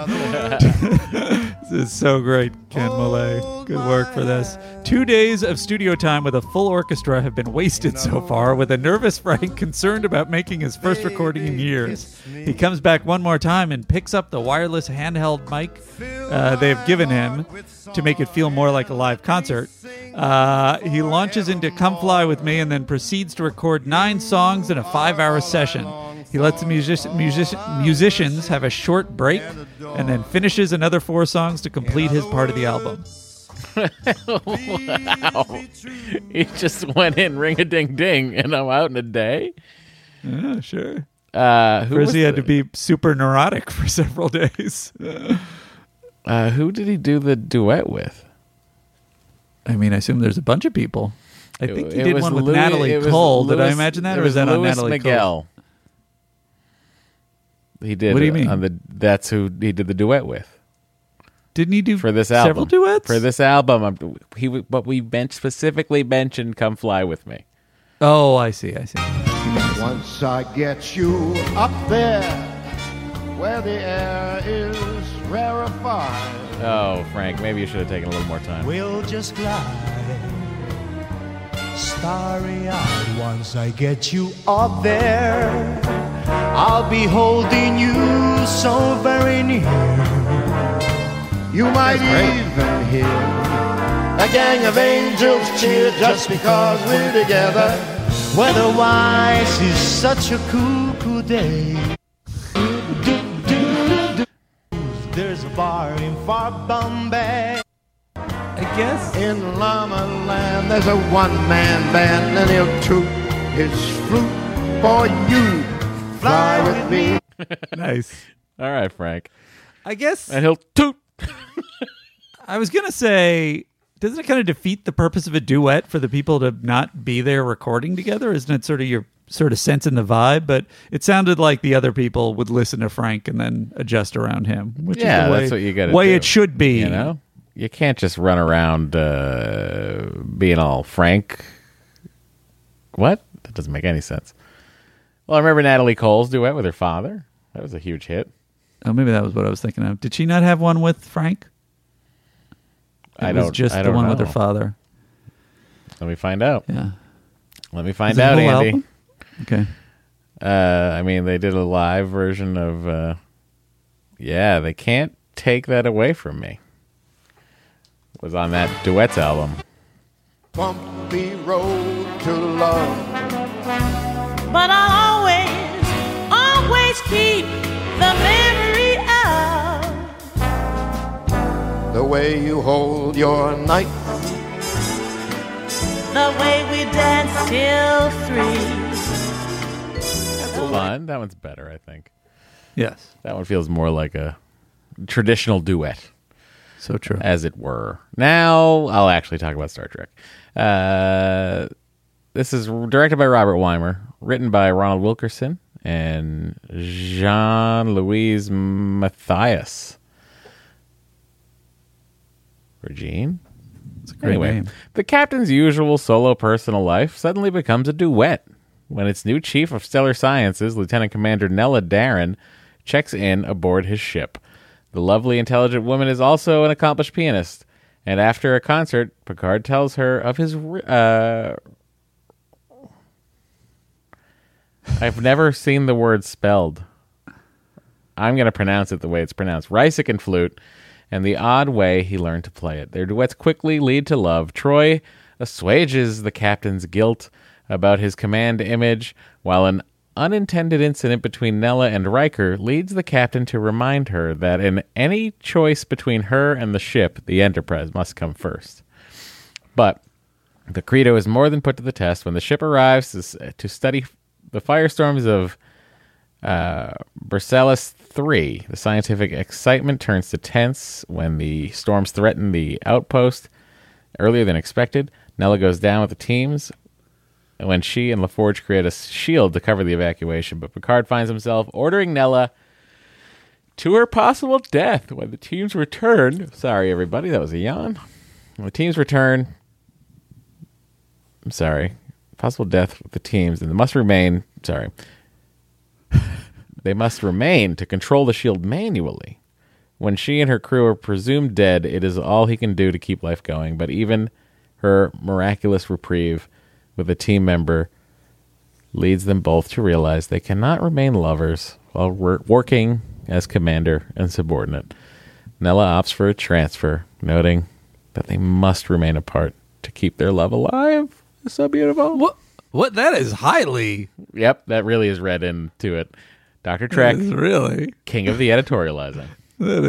This is so great, Ken Mollet. Good work for this. 2 days of studio time with a full orchestra have been wasted so far, with a nervous Frank concerned about making his first recording in years. He comes back one more time and picks up the wireless handheld mic they've given him to make it feel more like a live concert. He launches into Come Fly With Me and then proceeds to record 9 songs in a 5-hour session. He lets the musicians have a short break and then finishes another 4 songs to complete his part of the album. Wow. He just went in ring-a-ding-ding and I'm out in a day? Yeah, sure. He had to be super neurotic for several days. Who did he do the duet with? I mean, I assume there's a bunch of people. I think he did one with Natalie Cole. Did I imagine that? Or was that on Natalie Cole? He did. What do you mean? That's who he did the duet with. Didn't he do for this album? Several duets for this album? But we specifically mentioned "Come Fly With Me." Oh, I see. Once I get you up there, where the air is rarefied. Oh, Frank, maybe you should have taken a little more time. We'll just glide, starry-eyed. Once I get you up there, I'll be holding you so very near. You might even hear a gang of angels cheer just because we're together. Weather-wise is such a cuckoo day. There's a bar in far Bombay, I guess. In Llama Land, there's a one-man band, and he'll toot his flute for you. Fly with me. Nice. All right, Frank. I guess. And he'll toot. I was going to say, doesn't it kind of defeat the purpose of a duet for the people to not be there recording together? Isn't it sort of you're sort of sensing the vibe, but it sounded like the other people would listen to Frank and then adjust around him, which is the way, that's what you gotta do. It should be. You know, you can't just run around being all Frank. What? That doesn't make any sense. Well, I remember Natalie Cole's duet with her father. That was a huge hit. Oh, maybe that was what I was thinking of. Did she not have one with Frank? I don't know. With her father. Let me find out. Yeah. Let me find out, Andy. Album? Okay. I mean, they did a live version of... they can't take that away from me. It was on that duets album. Bumpy road to love. But I'll always keep the memory of the way you hold your night. The way we dance till 3. That's fun. That one's better, I think. Yes. That one feels more like a traditional duet. So true. As it were. Now, I'll actually talk about Star Trek. This is directed by Robert Weimer, written by Ronald Wilkerson and Jean-Louis Mathias. Regine? Anyway, the captain's usual solo personal life suddenly becomes a duet when its new chief of stellar sciences, Lieutenant Commander Nella Daren, checks in aboard his ship. The lovely, intelligent woman is also an accomplished pianist, and after a concert, Picard tells her of his... I've never seen the word spelled. I'm going to pronounce it the way it's pronounced. Risican flute. And the odd way he learned to play it. Their duets quickly lead to love. Troy assuages the captain's guilt about his command image, while an unintended incident between Nella and Riker leads the captain to remind her that in any choice between her and the ship, the Enterprise must come first. But the credo is more than put to the test when the ship arrives to study the firestorms of Bersallius III. The scientific excitement turns to tense when the storms threaten the outpost earlier than expected. Nella goes down with the teams when she and LaForge create a shield to cover the evacuation, but Picard finds himself ordering Nella to her possible death when the teams return. Sorry, everybody, that was a yawn. When the teams return... I'm sorry. Possible death with the teams, and they must remain... Sorry. They must remain to control the shield manually. When she and her crew are presumed dead, it is all he can do to keep life going. But even her miraculous reprieve with a team member leads them both to realize they cannot remain lovers while working as commander and subordinate. Nella opts for a transfer, noting that they must remain apart to keep their love alive. It's so beautiful. What? That is highly... Yep, that really is read into it. Dr. Trek, really king of the editorializing. That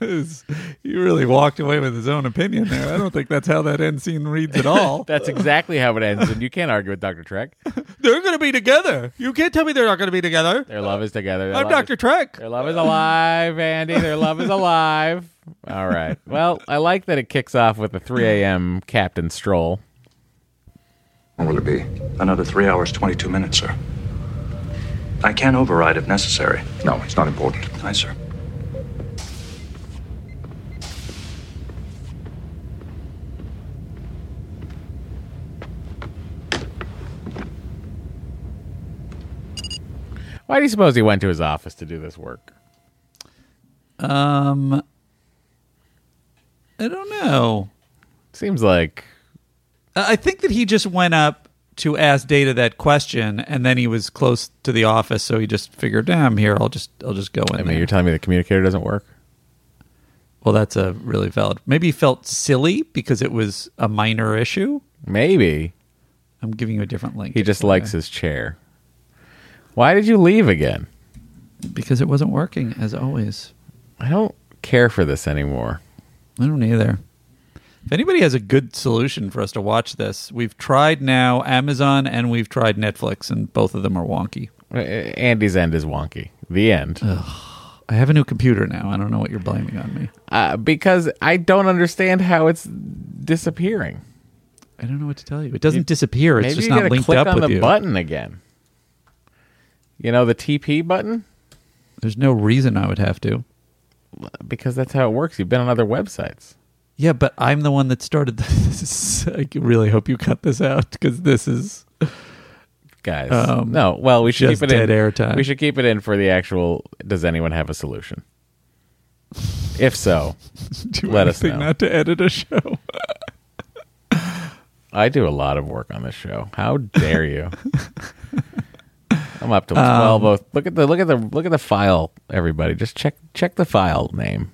is, you really walked away with his own opinion there. I don't think that's how that end scene reads at all. That's exactly how it ends, and you can't argue with Dr. Trek. They're going to be together. You can't tell me they're not going to be together. Their love is together. I'm Dr. Trek. Their love is alive, Andy. Their love is alive. All right. Well, I like that it kicks off with a 3 a.m. captain stroll. What will it be? Another 3 hours, 22 minutes, sir. I can override if necessary. No, it's not important. Aye, sir. Why do you suppose he went to his office to do this work? I don't know. Seems like... I think that he just went up to ask Data that question, and then he was close to the office, so he just figured, "Damn, here, I'll just go in." I mean, you're telling me the communicator doesn't work? Well, that's a really valid. Maybe he felt silly because it was a minor issue. Maybe I'm giving you a different link. He just likes his chair. Why did you leave again? Because it wasn't working, as always. I don't care for this anymore. I don't either. If anybody has a good solution for us to watch this, we've tried now Amazon and we've tried Netflix, and both of them are wonky. Andy's end is wonky. The end. Ugh. I have a new computer now. I don't know what you're blaming on me. Because I don't understand how it's disappearing. I don't know what to tell you. It doesn't disappear. It's just not linked up with you. Maybe you gotta click on the button again. You know the TP button? There's no reason I would have to. Because that's how it works. You've been on other websites. Yeah, but I'm the one that started this. I really hope you cut this out because this is... Guys, no. Well, we should keep it in. Airtime. We should keep it in for the actual. Does anyone have a solution? If so, let us know. Not to edit a show. I do a lot of work on this show. How dare you? I'm up to 12. Look at the file, everybody. Just check the file name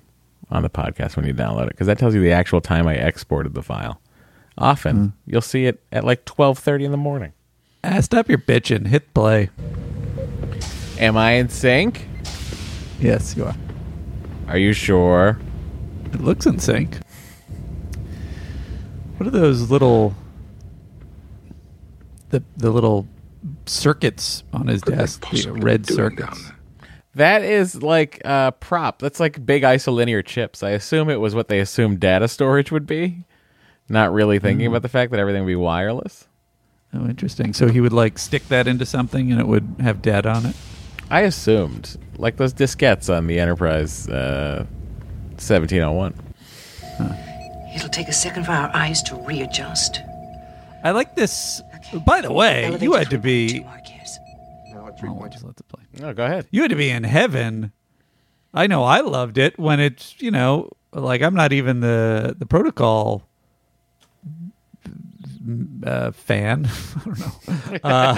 on the podcast when you download it because that tells you the actual time I exported the file. Often you'll see it at like 12:30 in the morning. Stop your bitching. Hit play. Am I in sync? Yes, you are. Are you sure? It looks in sync. What are those little... The little circuits on his desk. The red circuits. That is like a prop. That's like big isolinear chips. I assume it was what they assumed data storage would be. Not really thinking about the fact that everything would be wireless. Oh, interesting. So he would, like, stick that into something and it would have data on it? I assumed. Like those diskettes on the Enterprise 1701. Huh. It'll take a second for our eyes to readjust. I like this. Okay. By the way, elevator you had to be... No, go ahead. You had to be in heaven. I know I loved it when it's, you know, like I'm not even the protocol... fan. I don't know.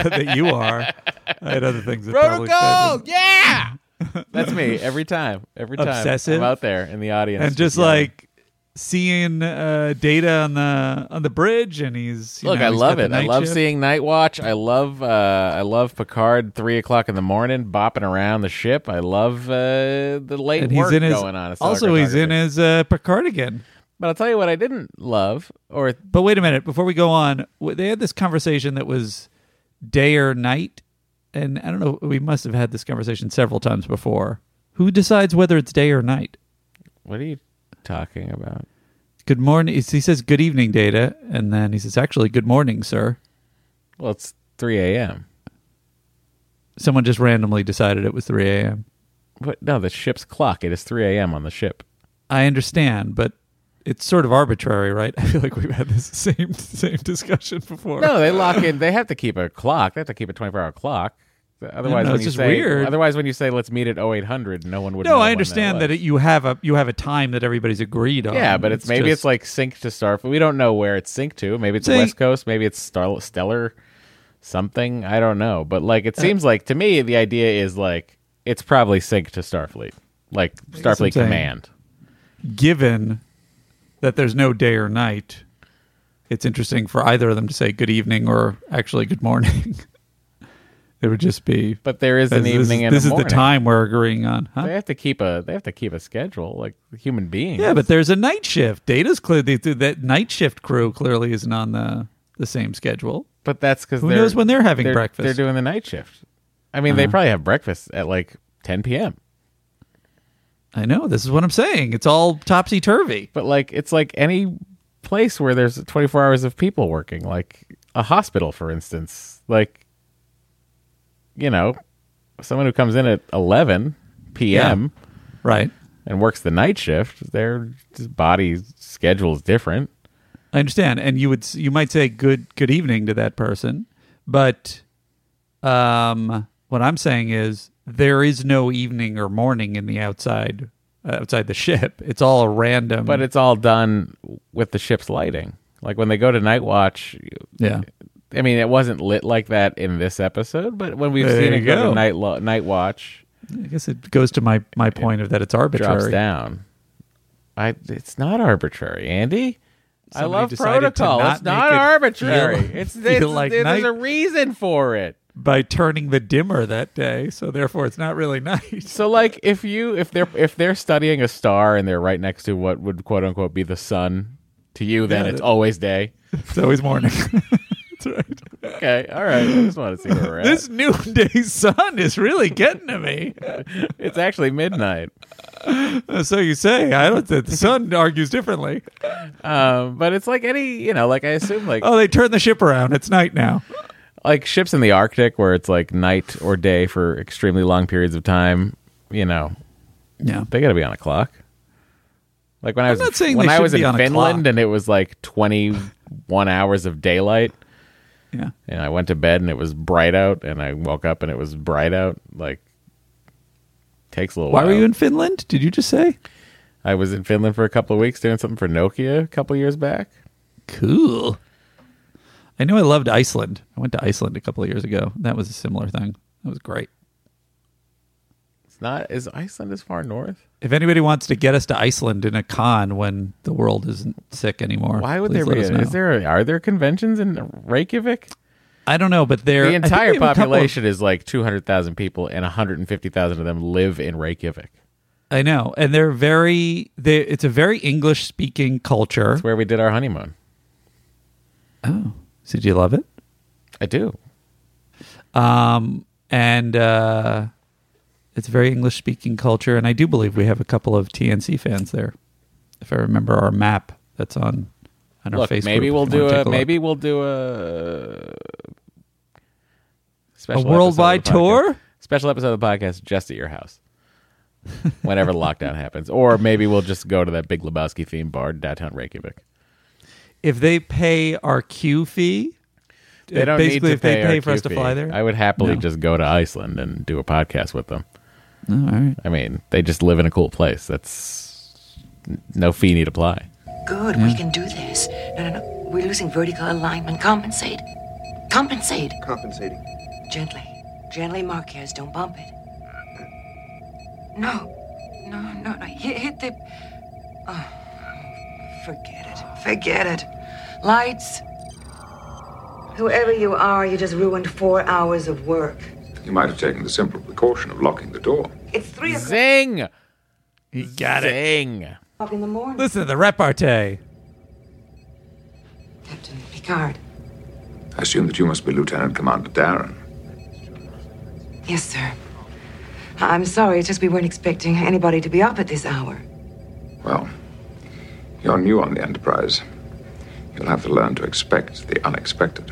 That you are. I had other things that Protocol! Yeah! That's me. Every time. Obsessive. I'm out there in the audience. And just like seeing Data on the bridge and he's... Look, I love it. I love seeing Night Watch. I love Picard 3 o'clock in the morning bopping around the ship. I love the late work going on. Also, he's in his Picard again. But I'll tell you what I didn't love. But wait a minute. Before we go on, they had this conversation that was day or night. And I don't know. We must have had this conversation several times before. Who decides whether it's day or night? What are you talking about? Good morning. He says, good evening, Data. And then he says, actually, good morning, sir. Well, it's 3 a.m. Someone just randomly decided it was 3 a.m. But no, the ship's clock. It is 3 a.m. on the ship. I understand, but... It's sort of arbitrary, right? I feel like we've had this same discussion before. No, they lock in. They have to keep a clock. They have to keep a 24-hour clock. Otherwise, no, weird. Otherwise, when you say let's meet at 0800, no one would. No, know I understand that you have a time that everybody's agreed on. Yeah, but it's like synced to Starfleet. We don't know where it's synced to. Maybe it's the West Coast. Maybe it's Stellar something. I don't know. But like, it seems like to me the idea is like it's probably synced to Starfleet, like Starfleet Command. Given that there's no day or night, it's interesting for either of them to say good evening or actually good morning. It would just be... But there is an evening and a morning. This is the time we're agreeing on. Huh? They have to keep a schedule, like human beings. Yeah, but there's a night shift. Data's clear. That night shift crew clearly isn't on the same schedule. But that's because... Who knows when they're having breakfast? They're doing the night shift. I mean, they probably have breakfast at like 10 p.m. I know. This is what I'm saying. It's all topsy-turvy. But like, it's like any place where there's 24 hours of people working, like a hospital, for instance. Like, you know, someone who comes in at 11 p.m. Yeah. Right. And works the night shift, their body schedule is different. I understand. And you might say good evening to that person. But what I'm saying is, there is no evening or morning in the outside the ship. It's all random. But it's all done with the ship's lighting. Like when they go to Night Watch, yeah. I mean, it wasn't lit like that in this episode, but when we've seen it go to Night Watch... I guess it goes to my point of that it's arbitrary. Drops down. It's not arbitrary, Andy. Somebody I love protocol. It's not arbitrary. There's a reason for it. By turning the dimmer that day, so therefore it's not really night. So, like, if they're studying a star and they're right next to what would quote unquote be the sun, to you then it's always day. It's always morning. That's right. Okay, all right. I just want to see where we're at. This noonday sun is really getting to me. It's actually midnight. So you say. I don't. The sun argues differently. But it's like any, you know, like I assume, like, oh, they turn the ship around. It's night now. like ships in the Arctic where it's like night or day for extremely long periods of time, you know, yeah, they got to be on a clock. Like when I was in Finland and it was like 21 hours of daylight. Yeah. And I went to bed and it was bright out and I woke up and it was bright out. Like takes a little while. Why were you in Finland? Did you just say? I was in Finland for a couple of weeks doing something for Nokia a couple of years back. Cool. I knew I loved Iceland. I went to Iceland a couple of years ago. That was a similar thing. That was great. Is Iceland as far north? If anybody wants to get us to Iceland in a con when the world isn't sick anymore, why would there be? Are there conventions in Reykjavik? I don't know, but the entire population is like 200,000 people, and 150,000 of them live in Reykjavik. I know, and they're it's a very English-speaking culture. That's where we did our honeymoon. Oh, so did you love it? I do. It's a very English-speaking culture, and I do believe we have a couple of TNC fans there. If I remember our map that's on our Facebook. Maybe we'll do a worldwide tour? Special episode of the podcast just at your house. Whenever lockdown happens. Or maybe we'll just go to that Big Lebowski themed bar downtown Reykjavik. If they pay our queue fee... They don't basically need to pay for us to fly there. I would happily just go to Iceland and do a podcast with them. All right. I mean, they just live in a cool place. That's no fee need apply. Good, We can do this. No. We're losing vertical alignment. Compensate. Compensating. Gently. Gently, Marquez. Don't bump it. No. Hit the... Oh, forget it. Lights... Whoever you are, you just ruined 4 hours of work. You might have taken the simple precaution of locking the door. It's 3 o'clock. Zing! You got it. Zing. In the morning. Listen to the repartee. Captain Picard. I assume that you must be Lieutenant Commander Daren. Yes, sir. I'm sorry, it's just we weren't expecting anybody to be up at this hour. Well, you're new on the Enterprise. You'll have to learn to expect the unexpected.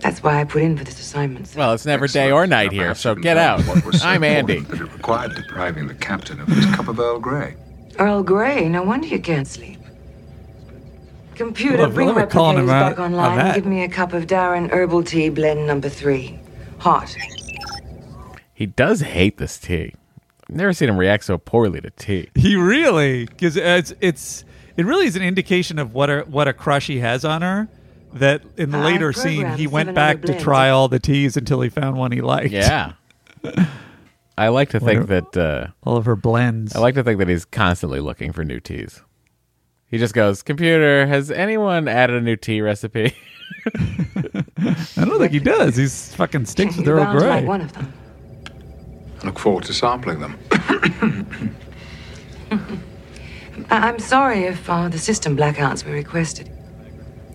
That's why I put in for this assignment, sir. Well, it's never day or night here, so get out. I'm Andy. But it required depriving the captain of his cup of Earl Grey. Earl Grey? No wonder you can't sleep. Computer, bring replicators back online and give me a cup of Darren Herbal Tea Blend No. 3. Hot. He does hate this tea. I've never seen him react so poorly to tea. He really? Because it really is an indication of what a crush he has on her, that in the later scene, he went back to try all the teas until he found one he liked. Yeah. I like to think that... all of her blends. I like to think that he's constantly looking for new teas. He just goes, computer, has anyone added a new tea recipe? I don't think he does. He's fucking sticks with Earl Grey. One of them. I look forward to sampling them. I'm sorry if the system blackouts were requested.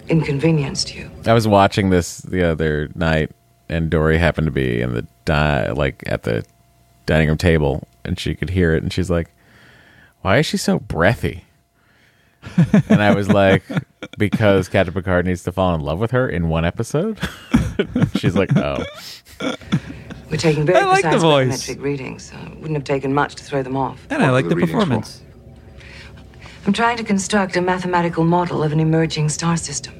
Inconvenienced you. I was watching this the other night, and Dory happened to be in the at the dining room table, and she could hear it, and she's like, "Why is she so breathy?" And I was like, "Because Captain Picard needs to fall in love with her in one episode." She's like, "Oh." We're taking very precise metric readings. So it wouldn't have taken much to throw them off. And I like the performance. I'm trying to construct a mathematical model of an emerging star system.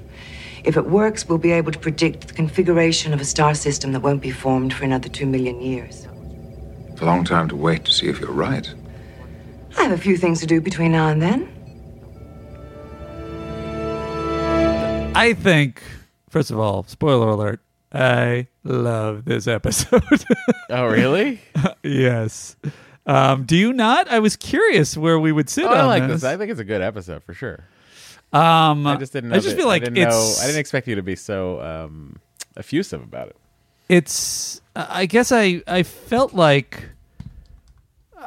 If it works, we'll be able to predict the configuration of a star system that won't be formed for another 2 million years. It's a long time to wait to see if you're right. I have a few things to do between now and then. I think, first of all, spoiler alert, I love this episode. Oh, really? Yes. Do you not? I was curious where we would sit on this. I like this. I think it's a good episode for sure. I just didn't know. I just feel like I didn't expect you to be so effusive about it. It's... I guess I felt like...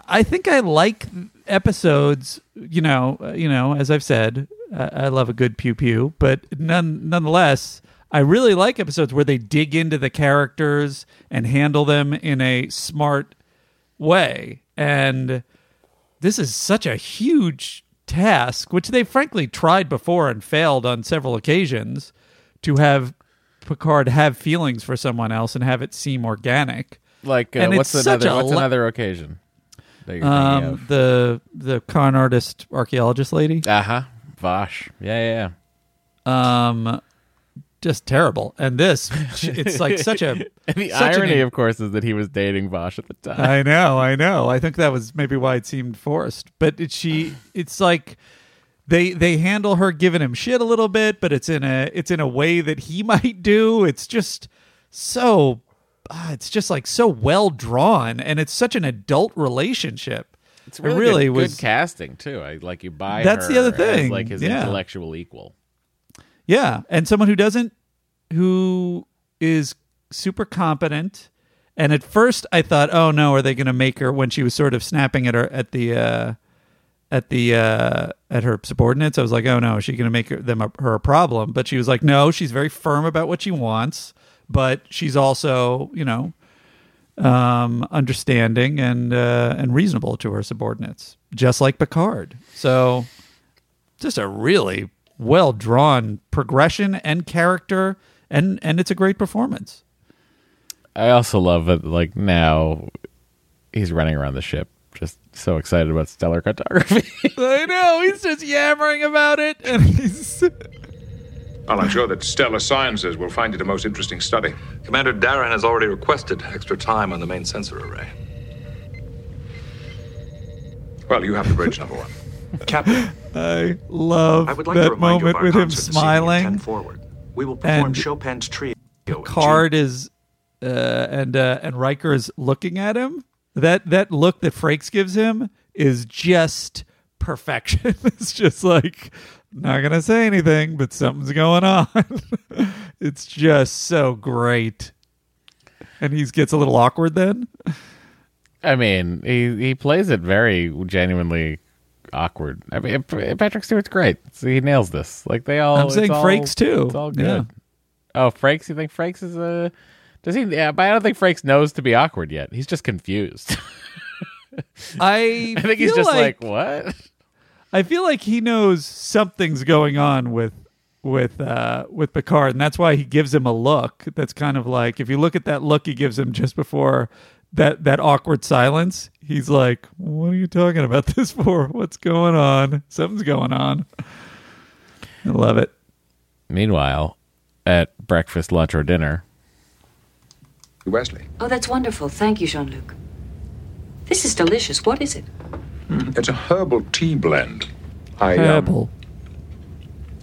I think I like episodes, you know, as I've said, I love a good pew-pew, but nonetheless... I really like episodes where they dig into the characters and handle them in a smart way. And this is such a huge task, which they frankly tried before and failed on several occasions, to have Picard have feelings for someone else and have it seem organic. Like what's another occasion that you're thinking of? The con artist archaeologist lady. Vosh. Yeah. Just terrible. And this, it's like such a... And the irony, of course, is that he was dating Vosh at the time. I know. I think that was maybe why it seemed forced. But it's like they handle her giving him shit a little bit, but it's in a way that he might do. It's just so... it's just like so well drawn, and it's such an adult relationship. It's really, good casting, too. You buy that's her the other thing. As like his intellectual equal. Yeah, and someone who is super competent. And at first, I thought, "Oh no, are they going to make her?" When she was sort of snapping at her at her subordinates, I was like, "Oh no, is she going to make her a problem?" But she was like, "No, she's very firm about what she wants, but she's also, understanding and reasonable to her subordinates, just like Picard." So, just a really well-drawn progression and character, and it's a great performance. I also love that, now he's running around the ship, just so excited about stellar cartography. I know, he's just yammering about it, and he's... Well, I'm sure that Stellar Sciences will find it a most interesting study. Commander Daren has already requested extra time on the main sensor array. Well, you have the bridge, number one. Captain, I love that moment with him smiling. We will perform and Chopin's Trio. Picard is, and Riker is looking at him. That look that Frakes gives him is just perfection. It's just like, not gonna say anything, but something's going on. It's just so great. And he gets a little awkward then. I mean, he plays it very genuinely awkward. I mean, Patrick Stewart's great. So he nails this. I'm saying Frakes too. It's all good. Yeah. Oh, Frakes? You think Frakes is a? Does he? Yeah, but I don't think Frakes knows to be awkward yet. He's just confused. I think he's just like what? I feel like he knows something's going on with Picard, and that's why he gives him a look. That's kind of like, if you look at that look he gives him just before that awkward silence, he's like, what are you talking about this for? What's going on? Something's going on. I love it. Meanwhile, at breakfast, lunch, or dinner. Wesley. Oh, that's wonderful. Thank you, Jean-Luc. This is delicious. What is it? It's a herbal tea blend. Herbal.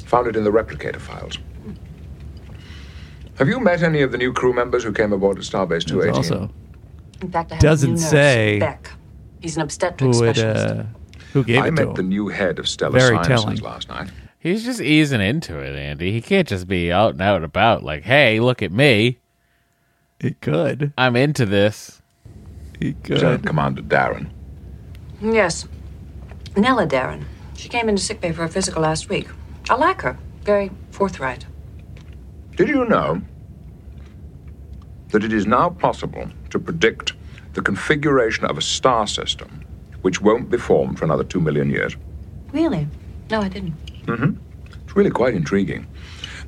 Found it in the replicator files. Have you met any of the new crew members who came aboard at Starbase 218? Also. In fact, I have a new nurse, Beck. He's an obstetric specialist. Who gave it to him? I met the new head of Stellar Sciences last night. He's just easing into it, Andy. He can't just be out and out about like, hey, look at me. He could. I'm into this. He could. Lieutenant Commander Daren. Yes. Nella Daren. She came into sickbay for a physical last week. I like her. Very forthright. Did you know that it is now possible to predict the configuration of a star system which won't be formed for another 2 million years? Really? No, I didn't. Mm-hmm. It's really quite intriguing.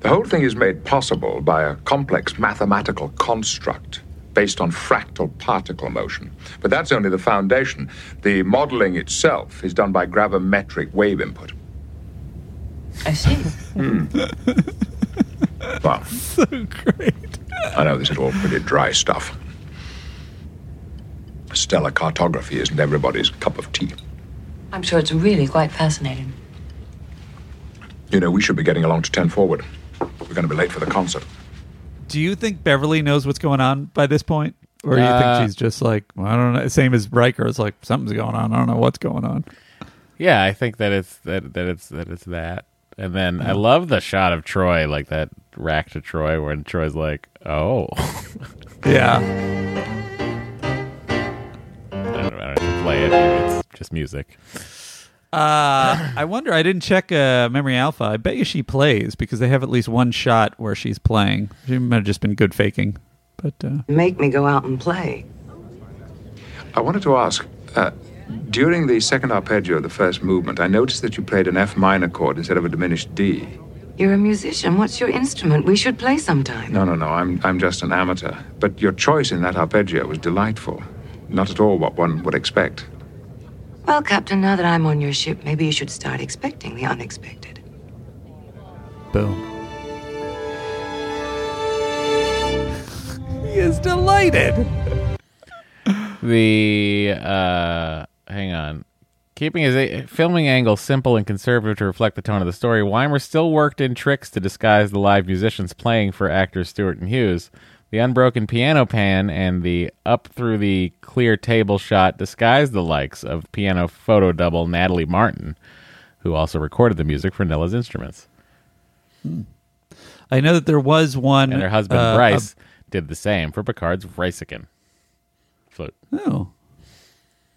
The whole thing is made possible by a complex mathematical construct based on fractal particle motion. But that's only the foundation. The modeling itself is done by gravimetric wave input. I see. Wow. So great. I know this is all pretty dry stuff. Stellar cartography isn't everybody's cup of tea. I'm sure it's really quite fascinating. We should be getting along to 10 forward. We're going to be late for the concert. Do you think Beverly knows what's going on by this point? Or do you think she's just like, well, I don't know, same as Riker, it's like, something's going on, I don't know what's going on. Yeah, I think that it's that. And then I love the shot of Troy, like that rack to Troy, when Troy's like, oh. Yeah. I don't play it. It's just music. I wonder. I didn't check Memory Alpha. I bet you she plays, because they have at least one shot where she's playing. She might have just been good faking. But make me go out and play. I wanted to ask. During the second arpeggio of the first movement, I noticed that you played an F minor chord instead of a diminished D. You're a musician. What's your instrument? We should play sometime. No. I'm just an amateur. But your choice in that arpeggio was delightful. Not at all what one would expect. Well, Captain, now that I'm on your ship, maybe you should start expecting the unexpected. Boom. He is delighted. Hang on. Keeping his filming angle simple and conservative to reflect the tone of the story, Weimer still worked in tricks to disguise the live musicians playing for actors Stewart and Hughes. The unbroken piano pan and the up-through-the-clear table shot disguised the likes of piano photo double Natalie Martin, who also recorded the music for Nella's instruments. I know that there was one... And her husband, Bryce, did the same for Picard's Vreesican flute. Oh.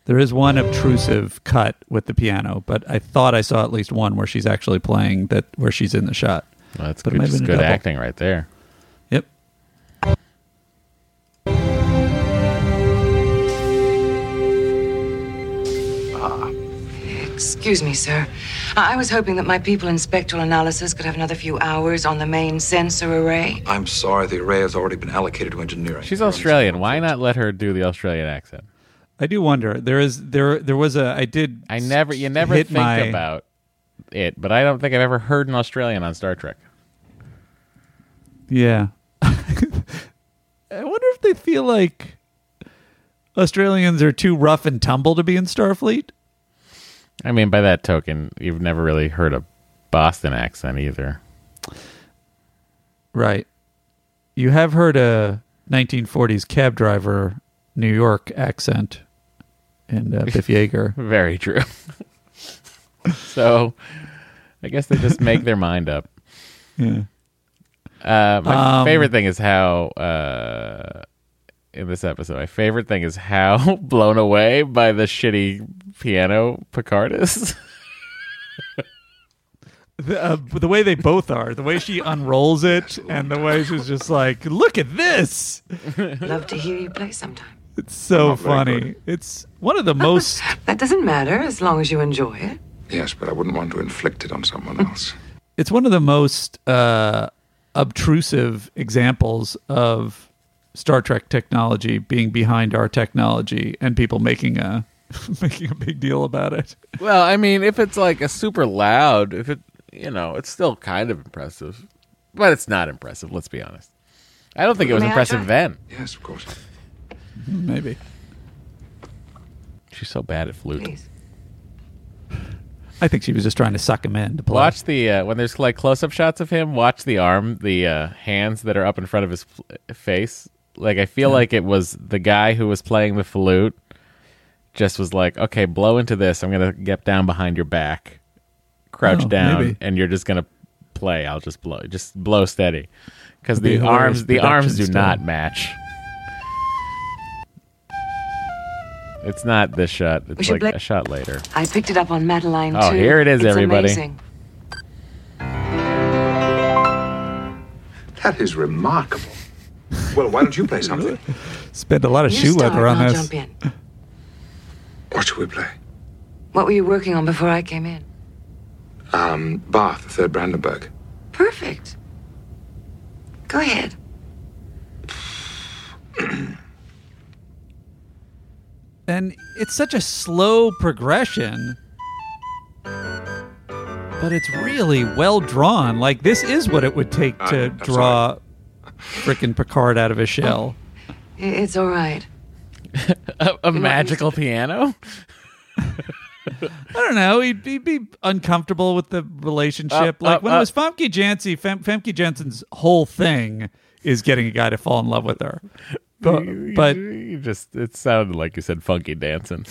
There is one obtrusive cut with the piano, but I thought I saw at least one where she's actually playing that, where she's in the shot. Well, that's good, just good acting right there. Yep. Excuse me, sir. I was hoping that my people in spectral analysis could have another few hours on the main sensor array. I'm sorry, the array has already been allocated to engineering. She's Australian. Why not let her do the Australian accent? I do wonder. About it, but I don't think I've ever heard an Australian on Star Trek. Yeah. I wonder if they feel like Australians are too rough and tumble to be in Starfleet. I mean, by that token, you've never really heard a Boston accent either. Right. You have heard a 1940s cab driver New York accent. And Biff Yeager. Very true. So, I guess they just make their mind up. Yeah. My favorite thing is how, in this episode, blown away by the shitty piano Picard is. The way they both are, the way she unrolls it, and the way she's just like, look at this! Love to hear you play sometime. It's so funny. It's one of the most... That doesn't matter as long as you enjoy it. Yes, but I wouldn't want to inflict it on someone else. It's one of the most obtrusive examples of Star Trek technology being behind our technology and people making a big deal about it. Well, I mean, if it's like a super loud, if it, you know, it's still kind of impressive. But it's not impressive, let's be honest. I don't think it was impressive then. Yes, of course. Maybe. She's so bad at flute. Please. I think she was just trying to suck him in to play. Watch the, when there's like close-up shots of him, watch the arm, the hands that are up in front of his face. Like, I feel like it was the guy who was playing the flute just was like, okay, blow into this. I'm going to get down behind your back. Crouch down, maybe. And you're just gonna play. I'll just blow. Just blow steady, because the arms do not match. It's not this shot. It's like a shot later. I picked it up on Madeline. Oh, here it is, everybody. Amazing. That is remarkable. Well, why don't you play something? Spend a lot of shoe leather on this. Jump in. What should we play? What were you working on before I came in? Bath, 3rd Brandenburg. Perfect. Go ahead. And it's such a slow progression, but it's really well drawn. Like, this is what it would take to draw frickin' Picard out of his shell. It's all right. a magical piano? I don't know. He'd be uncomfortable with the relationship. It was Famke Janssen, Famke Janssen's whole thing is getting a guy to fall in love with her. But you just—it sounded like you said "funky dancing."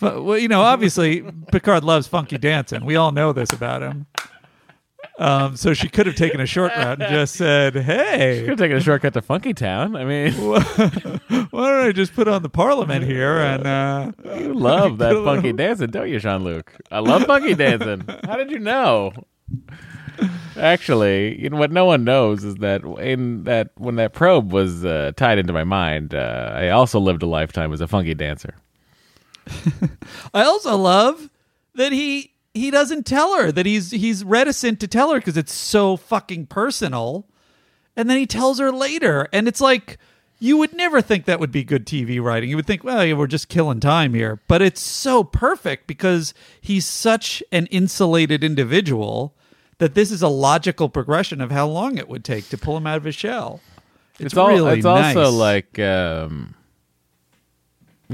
Well, you know, obviously Picard loves funky dancing. We all know this about him. So she could have taken a short route and just said, "Hey, she could have taken a shortcut to Funky Town." I mean, why don't I just put on the Parliament here? And you love that funky dancing, don't you, Jean-Luc? I love funky dancing. How did you know? Actually, you know what no one knows is that when that probe was tied into my mind, I also lived a lifetime as a funky dancer. I also love that he he doesn't tell her that he's reticent to tell her because it's so fucking personal. And then he tells her later. And it's like, you would never think that would be good TV writing. You would think, well, yeah, we're just killing time here. But it's so perfect because he's such an insulated individual that this is a logical progression of how long it would take to pull him out of his shell. It's really nice. Also like, you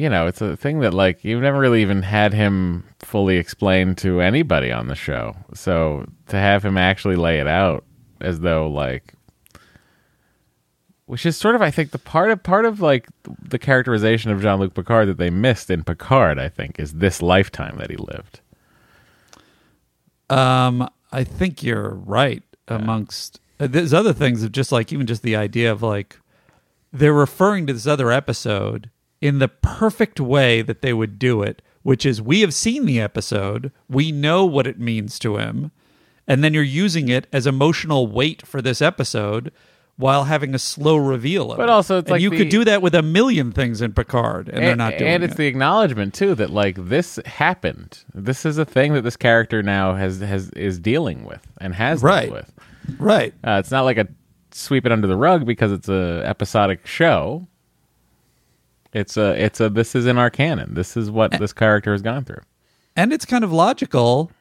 know, it's a thing that like you've never really even had him fully explain to anybody on the show. So to have him actually lay it out as though like, which is sort of, I think, the part of like the characterization of Jean-Luc Picard that they missed in Picard, I think, is this lifetime that he lived. I think you're right. Yeah. Amongst there's other things of just like even just the idea of like they're referring to this other episode in the perfect way that they would do it, which is we have seen the episode, we know what it means to him, and then you're using it as emotional weight for this episode. While having a slow reveal of but it. Also, it's and like you could do that with a million things in Picard, and they're not doing it. And it's the acknowledgement too that like this happened. This is a thing that this character now is dealing with and has dealt with. Right. It's not like a sweep it under the rug because it's a episodic show. It's a this is in our canon. This is what this character has gone through. And it's kind of logical,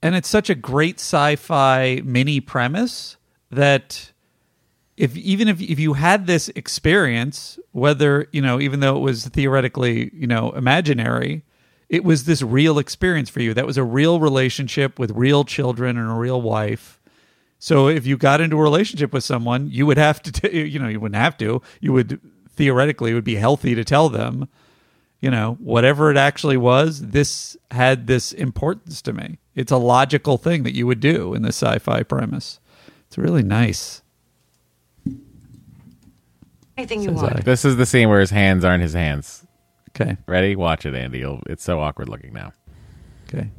and it's such a great sci-fi mini premise that If you had this experience, whether, you know, even though it was theoretically, you know, imaginary, it was this real experience for you. That was a real relationship with real children and a real wife. So if you got into a relationship with someone, you would have to, you wouldn't have to, you would theoretically, it would be healthy to tell them, you know, whatever it actually was, this had this importance to me. It's a logical thing that you would do in the sci-fi premise. It's really nice. Anything you want. This is the scene where his hands aren't his hands. Okay. Ready? Watch it, Andy. It's so awkward looking now. Okay.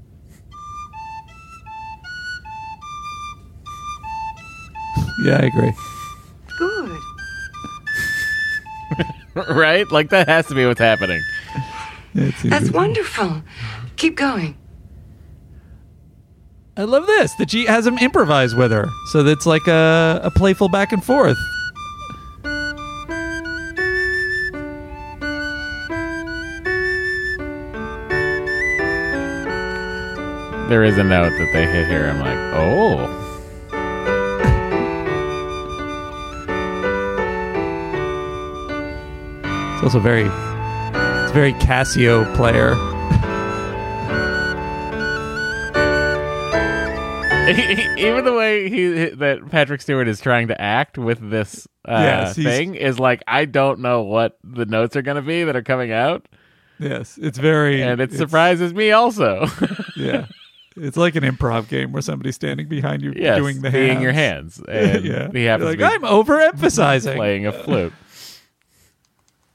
Yeah, I agree. Good. Right? Like, that has to be what's happening. That's wonderful. Keep going. I love this, that she has him improvise with her. So that's like a playful back and forth. There is a note that they hit here. I'm like, oh. It's also very Casio player. Even the way that Patrick Stewart is trying to act with this thing is like, I don't know what the notes are going to be that are coming out. Yes, it's very... And it surprises me also. Yeah. It's like an improv game where somebody's standing behind you doing the hands. Yes, your hands. And yeah. He happens like, to be I'm overemphasizing. Playing a flute.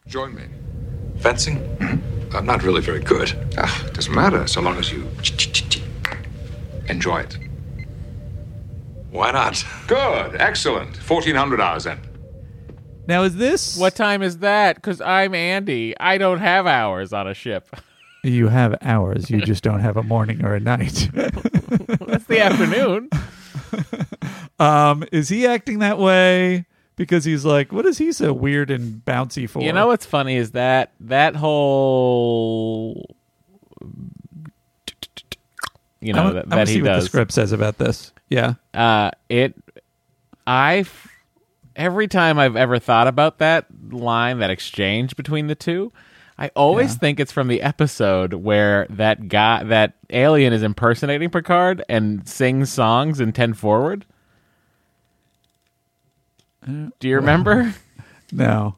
Join me. Fencing? I'm not really very good. Doesn't matter so long as you enjoy it. Why not? Good. Excellent. 1,400 hours then. Now is this... What time is that? Because I'm Andy. I don't have hours on a ship. You have hours. You just don't have a morning or a night. That's the afternoon. Is he acting that way because he's like, what is he so weird and bouncy for? You know what's funny is that whole, you know, that he does. I want to see what the script says about this. Yeah. Every time I've ever thought about that line, that exchange between the two, I always think it's from the episode where that guy, that alien, is impersonating Picard and sings songs in 10 Forward. Do you remember? No.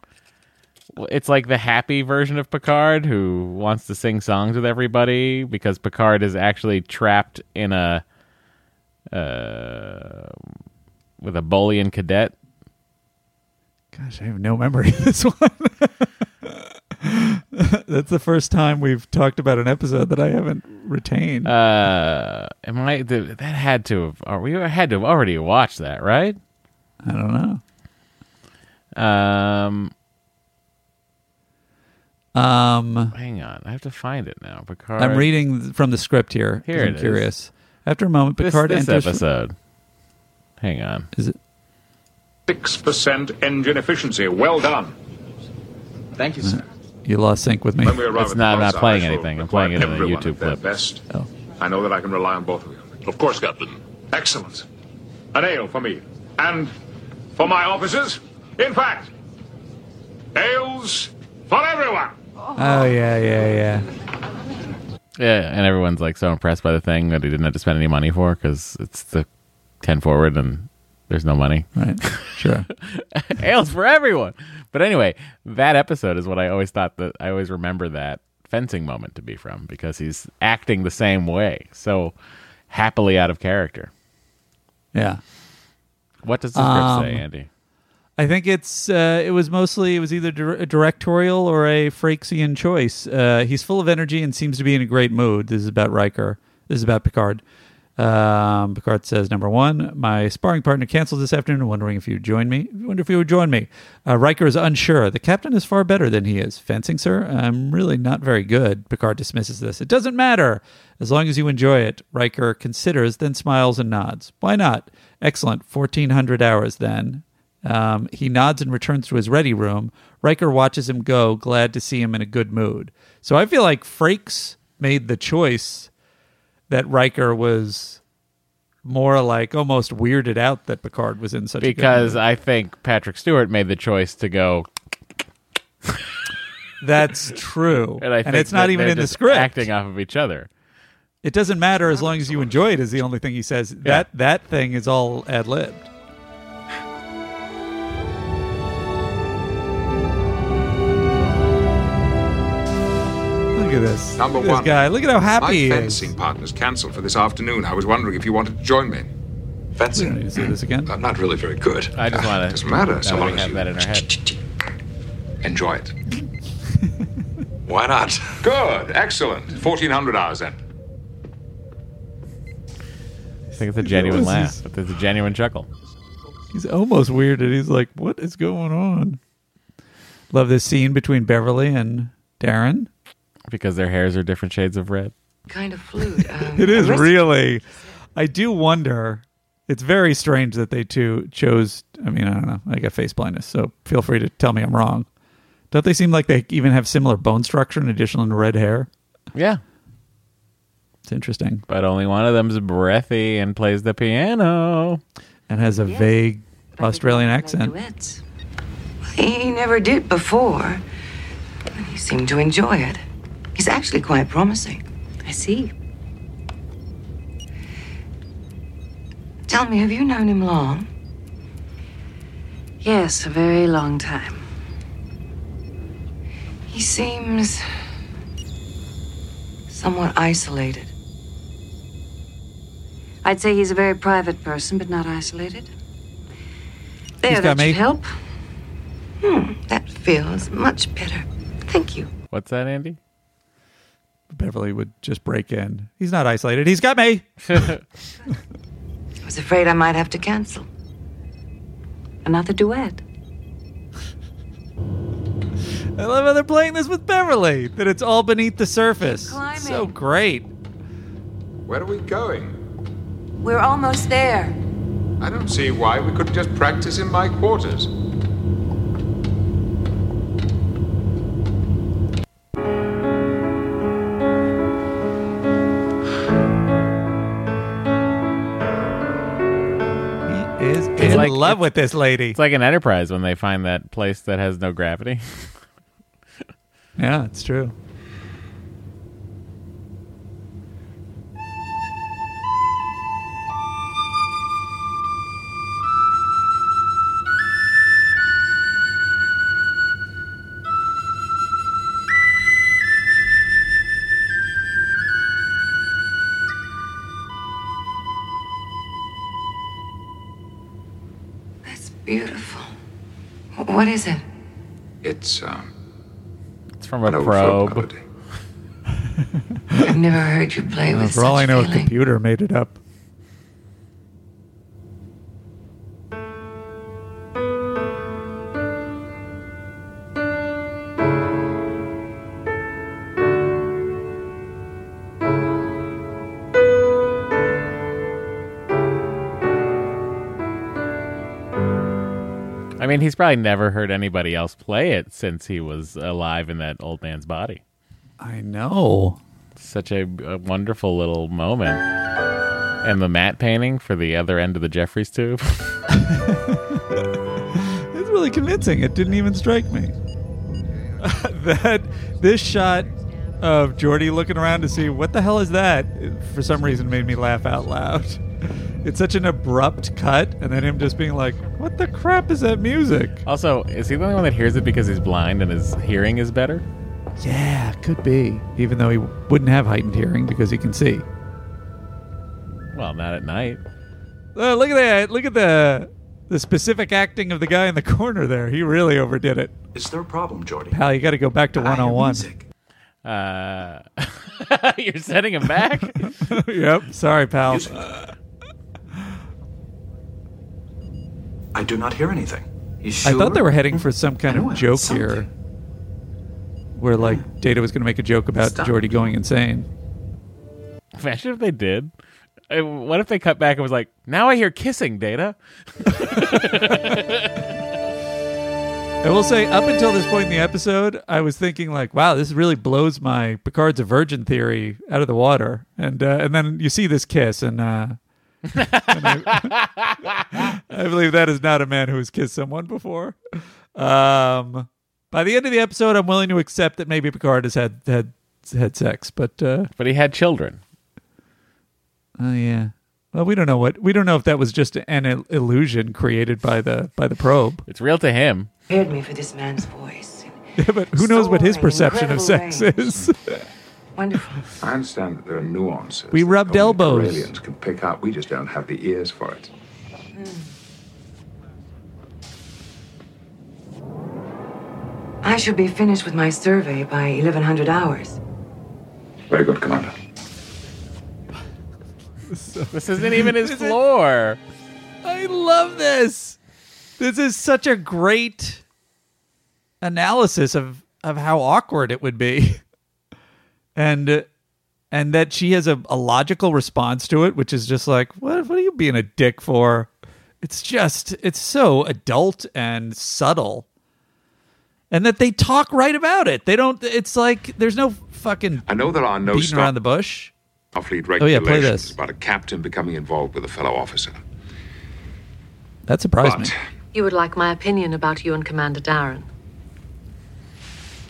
It's like the happy version of Picard who wants to sing songs with everybody because Picard is actually trapped in with a Bolian cadet. Gosh, I have no memory of this one. That's the first time we've talked about an episode that I haven't retained. Had to have already watched that, right? I don't know. Hang on, I have to find it now. Picard. I'm reading from the script here. Here it is. I'm curious. After a moment, Picard enters. This episode. Hang on. Is it 6% engine efficiency? Well done. Thank you, sir. You lost sync with me. I'm not playing anything. I'm playing it in a YouTube clip. Best. Oh. I know that I can rely on both of you. Of course, Captain. Excellent. An ale for me and for my officers. In fact, ales for everyone. Oh, yeah. Yeah, and everyone's like so impressed by the thing that he didn't have to spend any money for because it's the 10 forward and there's no money. Right. Sure. Ales for everyone. But anyway, that episode is what I always thought that I always remember that fencing moment to be from because he's acting the same way. So happily out of character. Yeah. What does the script say, Andy? I think it was either a directorial or a Frakesian choice. He's full of energy and seems to be in a great mood. This is about Riker. This is about Picard. Picard says, number one, my sparring partner canceled this afternoon. Wonder if you would join me. Riker is unsure. The captain is far better than he is. Fencing, sir? I'm really not very good. Picard dismisses this. It doesn't matter. As long as you enjoy it. Riker considers, then smiles and nods. Why not? Excellent. 1,400 hours then. He nods and returns to his ready room. Riker watches him go, glad to see him in a good mood. So I feel like Frakes made the choice that Riker was more like almost weirded out that Picard was in such a good mood. I think Patrick Stewart made the choice to go. That's true. And it's not even in the script. Acting off of each other. It doesn't matter as long as you enjoy it is the only thing he says. Yeah. That thing is all ad-libbed. Look at this. Number one guy. Look at how happy he is. My fencing partner's cancelled for this afternoon. I was wondering if you wanted to join me. Fencing. We don't need to see this again. I'm not really very good. I just want to. It doesn't matter. So long as you have that in her head. Enjoy it. Why not? Good. Excellent. 1,400 hours then. I think it's a genuine laugh. But there's a genuine chuckle. He's almost weirded. He's like, "What is going on?" Love this scene between Beverly and Daren. Because their hairs are different shades of red. Kind of fluid. It is really. I do wonder. It's very strange that they two chose. I mean, I don't know. I got face blindness, so feel free to tell me I'm wrong. Don't they seem like they even have similar bone structure in addition to red hair? Yeah. It's interesting. But only one of them's breathy and plays the piano. And has a vague Australian accent. He never did before. He seemed to enjoy it. He's actually quite promising. I see. Tell me, have you known him long? Yes, a very long time. He seems somewhat isolated. I'd say he's a very private person, but not isolated. There, that should help. That feels much better. Thank you. What's that, Andy? Beverly would just break in. He's not isolated. He's got me. I was afraid I might have to cancel. Another duet. I love how they're playing this with Beverly. That it's all beneath the surface. So great. Where are we going? We're almost there. I don't see why we couldn't just practice in my quarters. Like, in love with this lady. It's like an Enterprise when they find that place that has no gravity. Yeah, it's true. Beautiful. What is it? It's from a probe. I've never heard you play with such feeling. For all I know, a computer made it up. mean, he's probably never heard anybody else play it since he was alive in that old man's body. I know. Such a wonderful little moment. And the matte painting for the other end of the Jeffries tube. It's really convincing. It didn't even strike me. This shot of Geordi looking around to see what the hell is that, it, for some reason, made me laugh out loud. It's such an abrupt cut, and then him just being like, what the crap is that music? Also, is he the only one that hears it because he's blind and his hearing is better? Yeah, could be. Even though he wouldn't have heightened hearing because he can see. Well, not at night. Look at that. Look at the specific acting of the guy in the corner there. He really overdid it. Is there a problem, Geordi? Pal, you got to go back to 101. You're setting him back? Yep. Sorry, pal. I do not hear anything. You sure? I thought they were heading for some kind of joke here. Where, like, Data was going to make a joke about Geordi going insane. Imagine if they did. What if they cut back and was like, now I hear kissing, Data. I will say, up until this point in the episode, I was thinking, like, wow, this really blows my Picard's a virgin theory out of the water. And then you see this kiss, and... I believe that is not a man who has kissed someone before. By the end of the episode, I'm willing to accept that maybe Picard has had sex, but he had children. Oh yeah. Well, we don't know if that was just an illusion created by the probe. It's real to him. Prepared me for this man's voice. Yeah, but who knows what his perception of sex is. Wonderful. I understand that there are nuances. We rubbed elbows. Aliens can pick up. We just don't have the ears for it. I should be finished with my survey by 1100 hours. Very good, Commander. This isn't even his floor. I love this. This is such a great analysis of how awkward it would be. And that she has a logical response to it, which is just like, what are you being a dick for? It's so adult and subtle. And that they talk right about it. They don't, it's like, there's no fucking I know there are no beating around the bush. Starfleet regulations play this. About a captain becoming involved with a fellow officer. That surprised me. You would like my opinion about you and Commander Daren.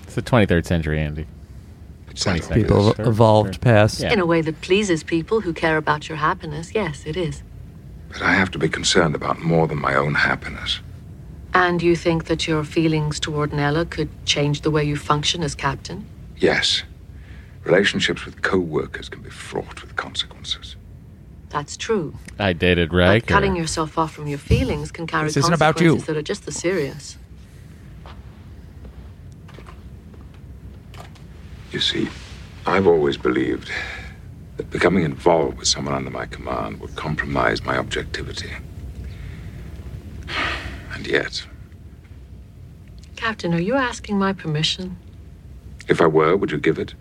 It's the 23rd century, Andy. People evolved past. Yeah. In a way that pleases people who care about your happiness, yes, it is. But I have to be concerned about more than my own happiness. And you think that your feelings toward Nella could change the way you function as captain? Yes. Relationships with co-workers can be fraught with consequences. That's true. I dated Riker. But cutting yourself off from your feelings can carry consequences that are just as serious. You see, I've always believed that becoming involved with someone under my command would compromise my objectivity. And yet... Captain, are you asking my permission? If I were, would you give it?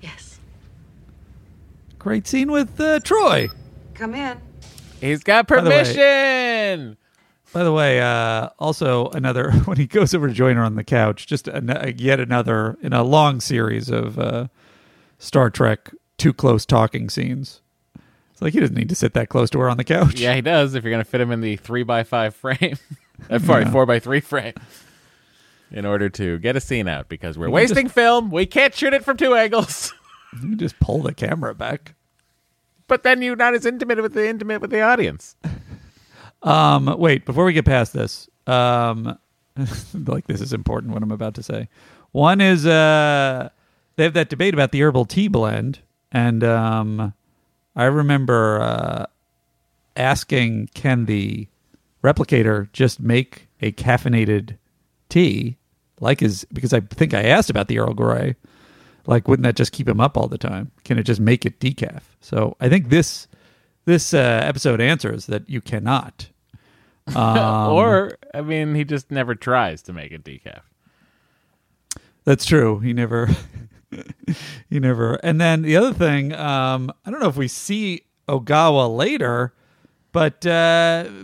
Yes. Great scene with Troy. Come in. He's got permission! By the way, also another, when he goes over to join her on the couch, just yet another in a long series of Star Trek too close talking scenes. It's like he doesn't need to sit that close to her on the couch. Yeah, he does if you're going to fit him in the 3x5 frame, sorry, 4x3 frame, in order to get a scene out because we're wasting film. We can't shoot it from two angles. You just pull the camera back. But then you're not as intimate with the audience. Wait, before we get past this, like this is important what I'm about to say. One is they have that debate about the herbal tea blend, and I remember asking, can the replicator just make a caffeinated tea? Because I think I asked about the Earl Grey, like wouldn't that just keep him up all the time? Can it just make it decaf? So I think this episode answers that you cannot. Or, I mean, he just never tries to make a decaf. That's true. He never. And then the other thing, I don't know if we see Ogawa later, But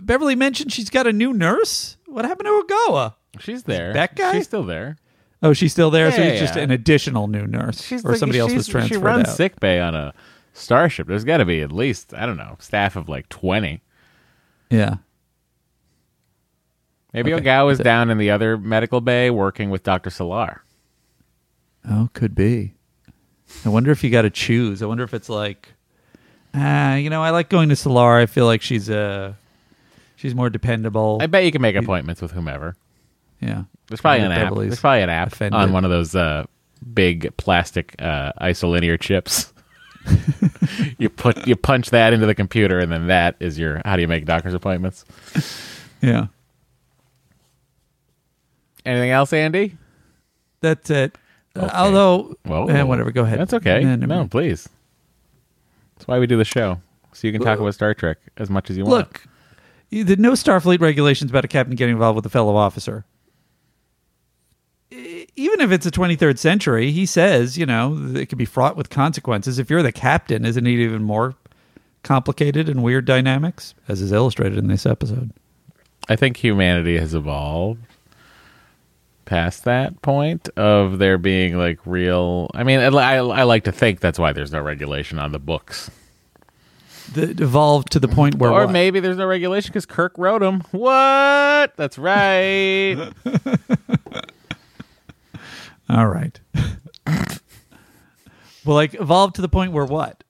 Beverly mentioned she's got a new nurse. What happened to Ogawa? She's there. Is that guy? She's still there. Oh, she's still there. Yeah, so it's just an additional new nurse, somebody else was transferred. She runs out. Sick bay on a starship. There's got to be at least, I don't know, staff of like 20. Yeah. Maybe Ogawa was down in the other medical bay working with Dr. Salar. Oh, could be. I wonder if you got to choose. I wonder if it's like, I like going to Salar. I feel like she's more dependable. I bet you can make appointments with whomever. Yeah. There's probably an app on one of those big plastic isolinear chips. You punch that into the computer, and then that is your how do you make doctor's appointments. Yeah. Anything else, Andy? That's it. Okay. Whatever. Go ahead. That's okay. No, please. That's why we do the show, so you can talk about Star Trek as much as you want. Look, there's no Starfleet regulations about a captain getting involved with a fellow officer. Even if it's the 23rd century, he says, it could be fraught with consequences. If you're the captain, isn't it even more complicated and weird dynamics, as is illustrated in this episode? I think humanity has evolved past that point of there being like real. I mean, I like to think that's why there's no regulation on the books. That evolved to the point where, or maybe there's no regulation because Kirk wrote them. What? That's right. All right. Well, evolved to the point where what?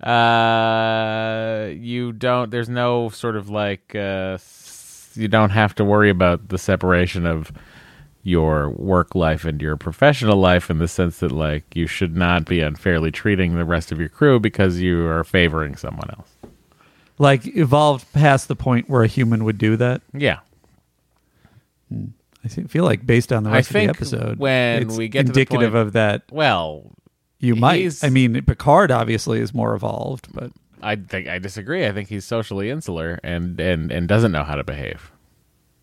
There's no sort of you don't have to worry about the separation of your work life and your professional life in the sense that, you should not be unfairly treating the rest of your crew because you are favoring someone else. Evolved past the point where a human would do that? Yeah. Hmm. I feel like based on the rest of the episode, when it's we get indicative to the point, of that. Well, you might. I mean, Picard obviously is more evolved, but I disagree. I think he's socially insular and doesn't know how to behave.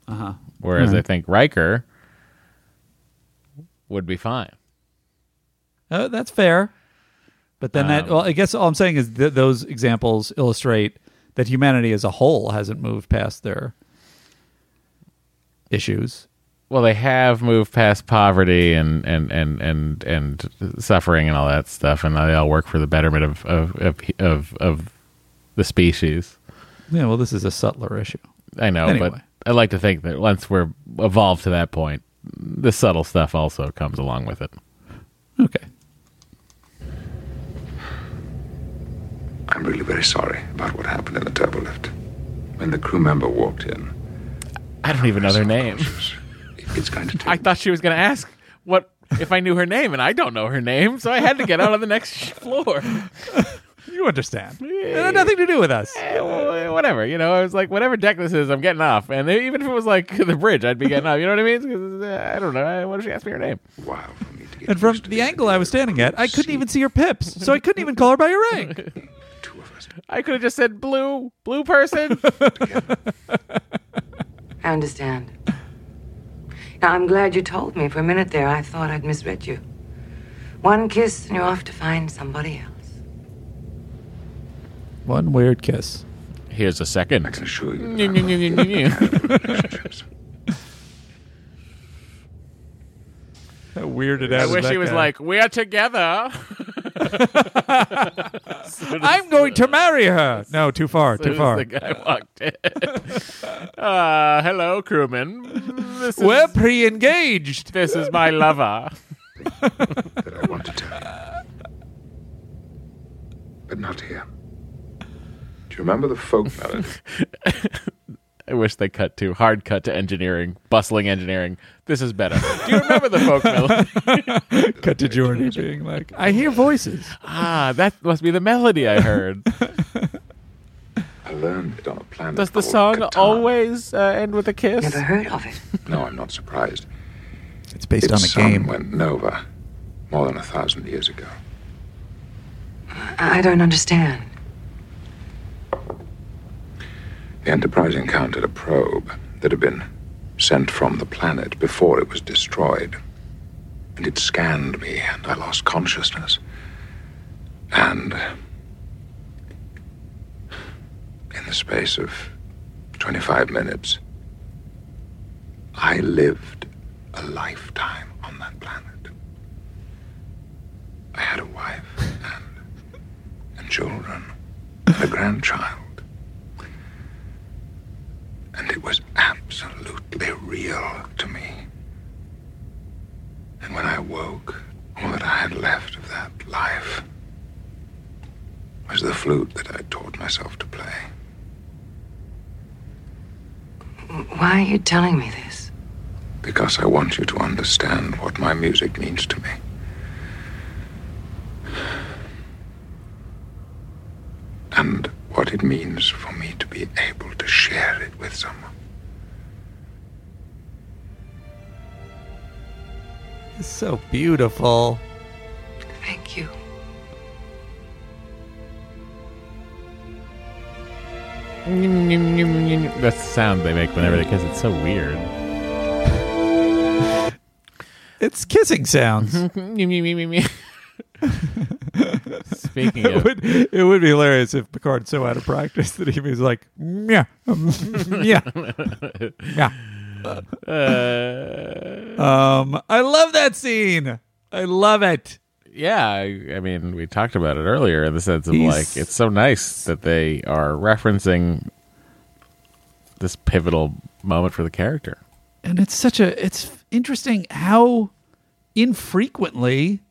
Uh-huh. Whereas I think Riker would be fine. Oh, that's fair. But then I guess all I'm saying is those examples illustrate that humanity as a whole hasn't moved past their issues. Well, they have moved past poverty and suffering and all that stuff, and they all work for the betterment of the species. Yeah, well, this is a subtler issue. I know, anyway. But I like to think that once we're evolved to that point, the subtle stuff also comes along with it. Okay. I'm really very sorry about what happened in the turbolift. When the crew member walked in, I don't even know their name. It's going to take I thought she was going to ask what if I knew her name, and I don't know her name, so I had to get out on the next floor. You understand. It had nothing to do with us. Whatever, I was like, whatever deck this is, I'm getting off. And even if it was like the bridge, I'd be getting off. You know what I mean? Because I don't know. What if she asked me her name? Wow. And from the angle I was standing at, I couldn't even see her pips, so I couldn't even call her by her rank. Two of us. I could have just said blue person. I understand. Now, I'm glad you told me. For a minute there, I thought I'd misread you. One kiss and you're off to find somebody else. One weird kiss. Here's a second. I can assure you that that weirded out. I wish he was like, we're together. I'm going to marry her. No, too far, too far. The guy walked in. Hello, crewman. We're pre-engaged. This is my lover. That I want to tell you. But not here. Do you remember the folk melody? I wish they cut to engineering, bustling engineering. This is better. Do you remember the folk melody? Cut to Jordy being like, I hear voices. Ah, that must be the melody I heard. I learned it on a planet. Does the song always end with a kiss? Never heard of it. No, I'm not surprised. It's based on a game. Its sun went nova more than 1,000 years ago. I don't understand. The Enterprise encountered a probe that had been sent from the planet before it was destroyed. And it scanned me, and I lost consciousness. And the space of 25 minutes, I lived a lifetime on that planet. I had a wife and children and a grandchild. And it was absolutely real to me. And when I woke, all that I had left of that life was the flute that I taught myself to play. Why are you telling me this? Because I want you to understand what my music means to me. And what it means for me to be able to share it with someone. It's so beautiful. Thank you. That's the sound they make whenever they kiss. It's so weird. It's kissing sounds. Speaking of, it would be hilarious if Picard's so out of practice that he was like, yeah, yeah, yeah. I love that scene. I love it. Yeah, I mean, we talked about it earlier in the sense of like, it's so nice that they are referencing this pivotal moment for the character. And it's such a, it's interesting how infrequently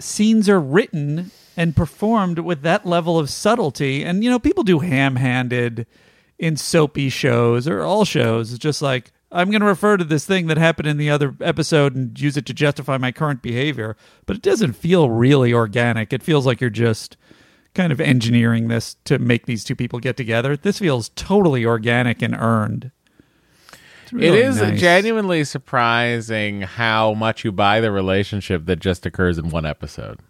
scenes are written and performed with that level of subtlety. And, you know, people do ham-handed in soapy shows or all shows. It's just like, I'm going to refer to this thing that happened in the other episode and use it to justify my current behavior, but it doesn't feel really organic. It feels like you're just kind of engineering this to make these two people get together. This feels totally organic and earned. Really it is nice. Genuinely surprising how much you buy the relationship that just occurs in one episode.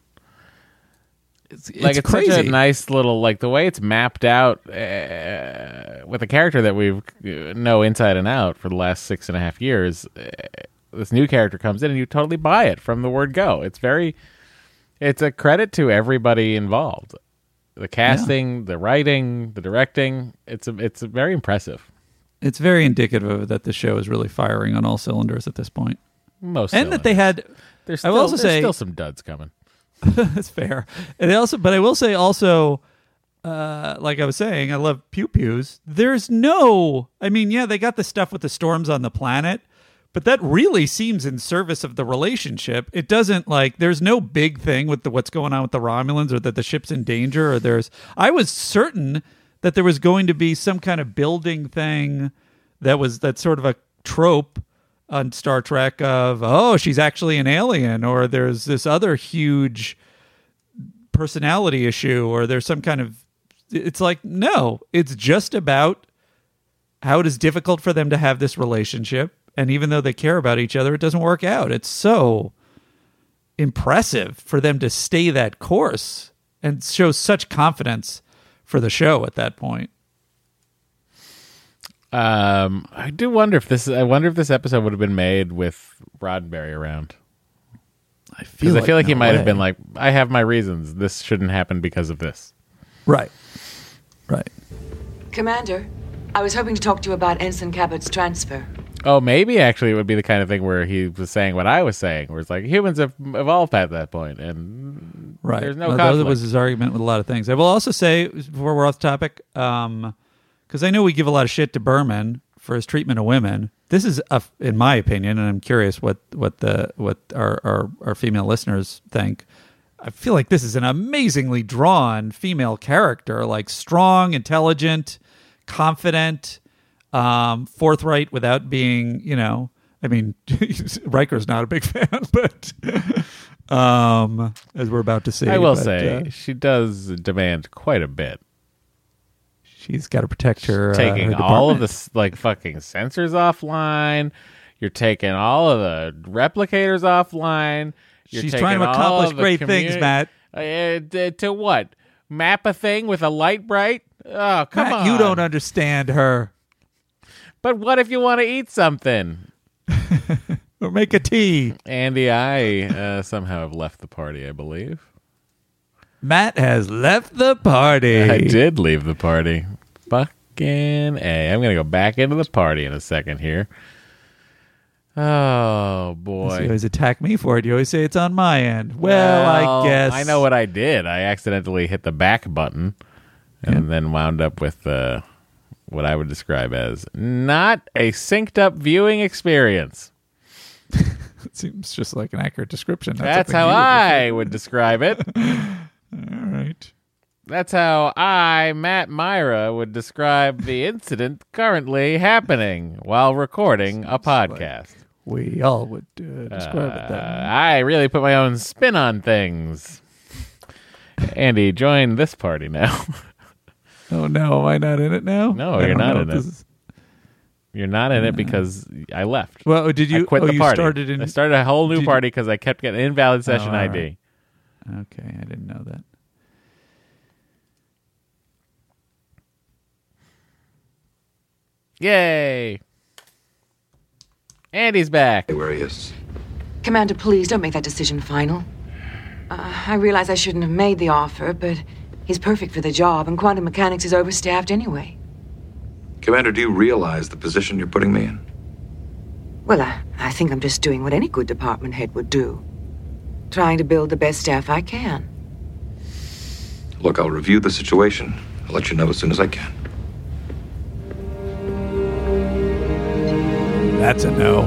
It's like it's crazy. Such a nice little, like the way it's mapped out with a character that we know inside and out for the last 6.5 years. This new character comes in and you totally buy it from the word go. It's a credit to everybody involved. The casting, the writing, the directing. It's very impressive. It's very indicative of that the show is really firing on all cylinders at this point. Most and cylinders. That they had. There's still some duds coming. That's fair. And I will say, like I was saying, I love Pew Pews. There's no, I mean, yeah, they got the stuff with the storms on the planet, but that really seems in service of the relationship. It doesn't like, there's no big thing with the, what's going on with the Romulans or that the ship's in danger or there's, I was certain that there was going to be some kind of building thing that was, that's sort of a trope on Star Trek of, oh, she's actually an alien, or there's this other huge personality issue, or there's some kind of, it's like, no, it's just about how it is difficult for them to have this relationship. And even though they care about each other, it doesn't work out. It's so impressive for them to stay that course and show such confidence for the show at that point. I wonder if this episode would have been made with Roddenberry around. I feel like he might have been like, I have my reasons. This shouldn't happen because of this. Right. Commander, I was hoping to talk to you about Ensign Cabot's transfer. Oh, maybe actually it would be the kind of thing where he was saying what I was saying, where it's like humans have evolved at that point, and there's no conflict. That was his argument with a lot of things. I will also say, before we're off topic, because I know we give a lot of shit to Berman for his treatment of women. This is, in my opinion, and I'm curious what our female listeners think. I feel like this is an amazingly drawn female character, like strong, intelligent, confident, forthright without being, you know, I mean, Riker's not a big fan, but as we're about to see. I will say, she does demand quite a bit. She's got to protect her. Taking her all of the like fucking sensors offline. You're taking all of the replicators offline. She's trying to accomplish great things, Matt. To what? Map a thing with a light bright? Oh, come on! You don't understand her. But what if you want to eat something? Or make a tea? Andy, I somehow have left the party, I believe. Matt has left the party. I did leave the party. Fucking A. I'm going to go back into the party in a second here. Oh, boy. You always attack me for it. You always say it's on my end. Well, I guess. I know what I did. I accidentally hit the back button and then wound up with what I would describe as not a synced up viewing experience. It seems just like an accurate description. That's how I would describe it. All right. That's how I, Matt Myra, would describe the incident currently happening while recording a podcast. Like we all would describe it that way. I really put my own spin on things. Andy, join this party now. Oh, no. Am I not in it now? No, you're not in it. You're not in it because I left. Well, did you? I quit the party. I started a whole new party because I kept getting invalid session ID. Right. Okay, I didn't know that. Yay! Andy's back. Where he is. Commander, please don't make that decision final. I realize I shouldn't have made the offer, but he's perfect for the job, and quantum mechanics is overstaffed anyway. Commander, do you realize the position you're putting me in? Well, I think I'm just doing what any good department head would do. Trying to build the best staff I can. Look, I'll review the situation. I'll let you know as soon as I can. That's a no.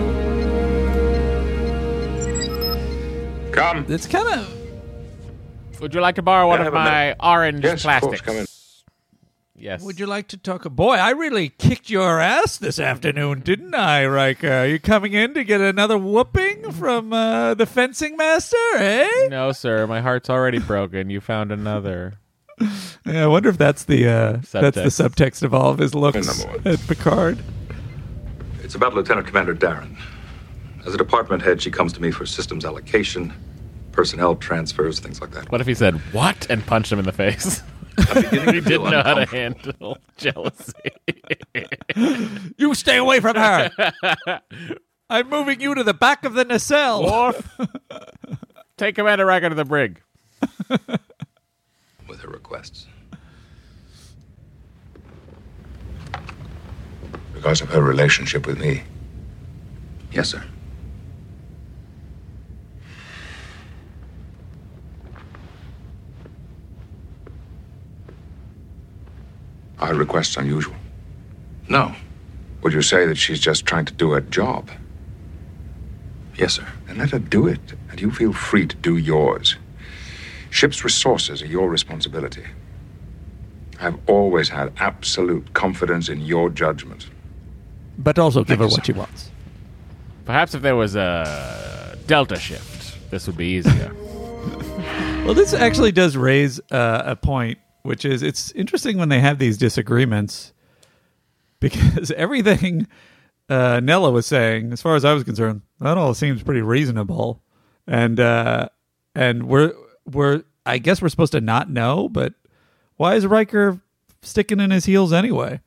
Come. It's kind of... Would you like to borrow one of my orange plastics? Of course, come in. Yes. Would you like to talk? Boy, I really kicked your ass this afternoon, didn't I, Riker? Are you coming in to get another whooping from the fencing master, eh? No, sir. My heart's already broken. You found another. Yeah, I wonder if that's the subtext of all of his looks at Picard. It's about Lieutenant Commander Daren. As a department head, she comes to me for systems allocation, personnel transfers, things like that. What if he said, what? And punched him in the face? I'm beginning to feel uncomfortable. He didn't know how to handle jealousy. You stay away from her. I'm moving you to the back of the nacelle. Worf, take Commander Riker to the brig. With her requests. Because of her relationship with me. Yes, sir. Our request's unusual. No. Would you say that she's just trying to do her job? Yes, sir. Then let her do it, and you feel free to do yours. Ship's resources are your responsibility. I've always had absolute confidence in your judgment. But also give her what she wants. Perhaps if there was a delta shift, this would be easier. Well, this actually does raise a point, which is it's interesting when they have these disagreements because everything Nella was saying, as far as I was concerned, that all seems pretty reasonable. And we're I guess we're supposed to not know, but why is Riker sticking in his heels anyway?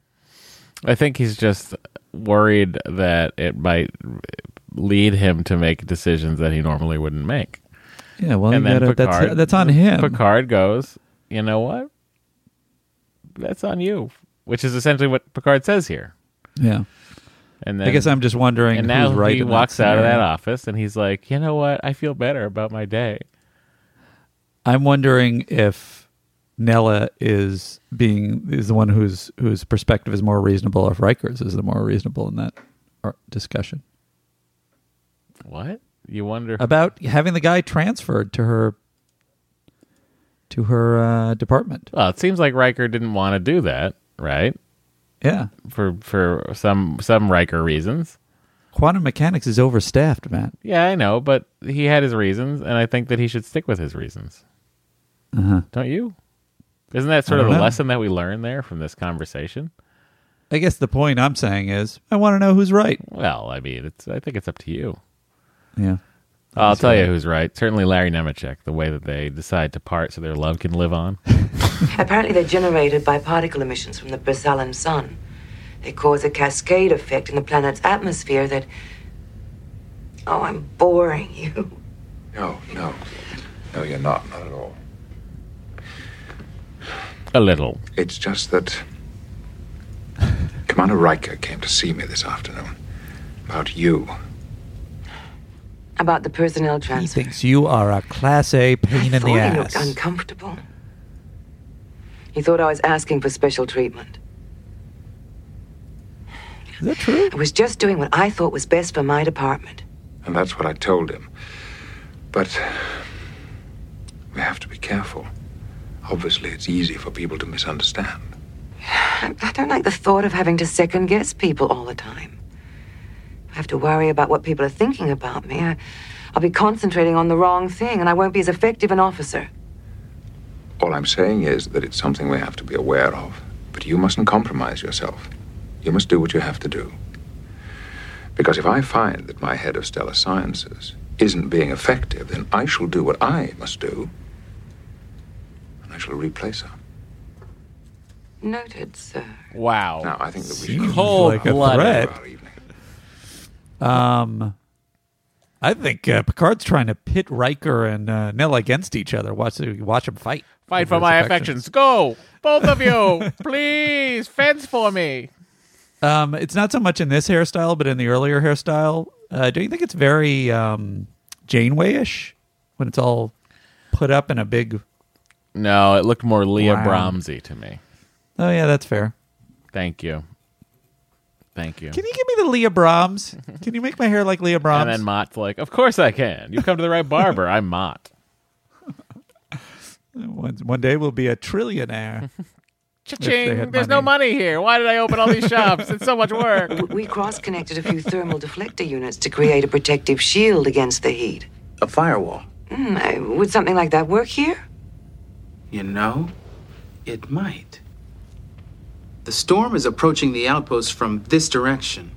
I think he's just worried that it might lead him to make decisions that he normally wouldn't make. Yeah, well, and then Picard, that's on him. Picard goes, you know what? That's on you, which is essentially what Picard says here. Yeah. And then, I guess I'm just wondering who's right. And now he walks out of that office and he's like, you know what? I feel better about my day. I'm wondering if Nella is the one whose perspective is more reasonable, or if Riker's is the more reasonable in that discussion. What? You wonder? About having the guy transferred to her department. Well, it seems like Riker didn't want to do that, right? Yeah. For some Riker reasons. Quantum mechanics is overstaffed, Matt. Yeah, I know, but he had his reasons, and I think that he should stick with his reasons. Uh-huh. Don't you? Isn't that sort of the lesson that we learned there from this conversation? I guess the point I'm saying is I want to know who's right. Well, I mean, I think it's up to you. Yeah. I'll tell you who's right. Certainly Larry Nemechek, the way that they decide to part so their love can live on. Apparently they're generated by particle emissions from the Bersallian sun. They cause a cascade effect in the planet's atmosphere that... Oh, I'm boring you. No, you're not. Not at all. a little. It's just that Commander Riker came to see me this afternoon about you. About the personnel transfer. He thinks you are a Class A pain in the ass. He looked uncomfortable. He thought I was asking for special treatment. Is that true? I was just doing what I thought was best for my department. And that's what I told him. But we have to be careful. Obviously, it's easy for people to misunderstand. I don't like the thought of having to second-guess people all the time. I have to worry about what people are thinking about me. I'll be concentrating on the wrong thing, and I won't be as effective an officer. All I'm saying is that it's something we have to be aware of. But you mustn't compromise yourself. You must do what you have to do. Because if I find that my head of Stellar Sciences isn't being effective, then I shall do what I must do, and I shall replace her. Noted, sir. Wow. Now, I think that we should... Cold-blooded. I think Picard's trying to pit Riker and Nell against each other. Watch them fight. Fight for my affections. Go! Both of you! Please! Fence for me! It's not so much in this hairstyle, but in the earlier hairstyle. Do you think it's very Janeway-ish? When it's all put up in a big... No, it looked more Leah Bromsey to me. Oh, yeah, that's fair. Thank you. Can you give me the Leah Brahms? Can you make my hair like Leah Brahms? And then Mott's like, of course I can. You've come to the right barber. I'm Mott. One day we'll be a trillionaire. Cha-ching! There's no money here. Why did I open all these shops? It's so much work. We cross-connected a few thermal deflector units to create a protective shield against the heat. A firewall? Would something like that work here? You know, it might. The storm is approaching the outpost from this direction.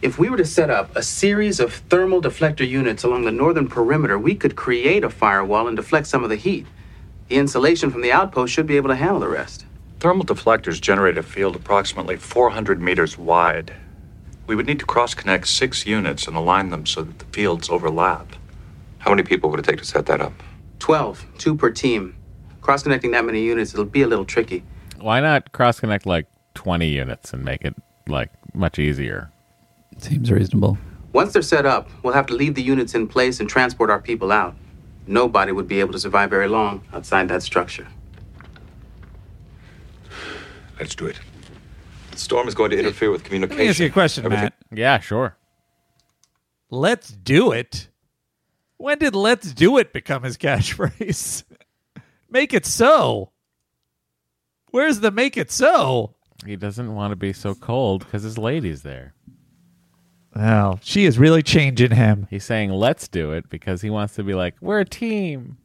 If we were to set up a series of thermal deflector units along the northern perimeter, we could create a firewall and deflect some of the heat. The insulation from the outpost should be able to handle the rest. Thermal deflectors generate a field approximately 400 meters wide. We would need to cross-connect 6 units and align them so that the fields overlap. How many people would it take to set that up? 12, 2 per team. Cross-connecting that many units, it'll be a little tricky. Why not cross-connect, 20 units and make it, much easier? Seems reasonable. Once they're set up, we'll have to leave the units in place and transport our people out. Nobody would be able to survive very long outside that structure. Let's do it. The storm is going to interfere with communication. Let me ask you a question, Matt. Yeah, sure. Let's do it? When did let's do it become his catchphrase? Make it so. Where's the make it so? He doesn't want to be so cold because his lady's there. Well, she is really changing him. He's saying, let's do it, because he wants to be like, we're a team.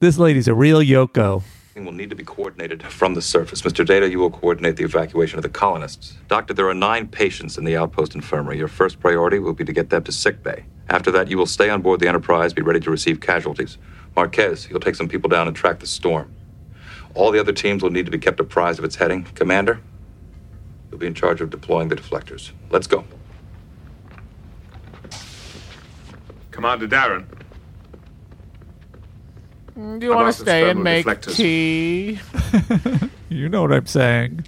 This lady's a real Yoko. It will need to be coordinated from the surface. Mr. Data, you will coordinate the evacuation of the colonists. Doctor, there are 9 patients in the outpost infirmary. Your first priority will be to get them to sick bay. After that, you will stay on board the Enterprise, be ready to receive casualties. Marquez, you'll take some people down and track the storm. All the other teams will need to be kept apprised of its heading. Commander, you'll be in charge of deploying the deflectors. Let's go. Commander Daren. Do you want to stay and make tea? You know what I'm saying.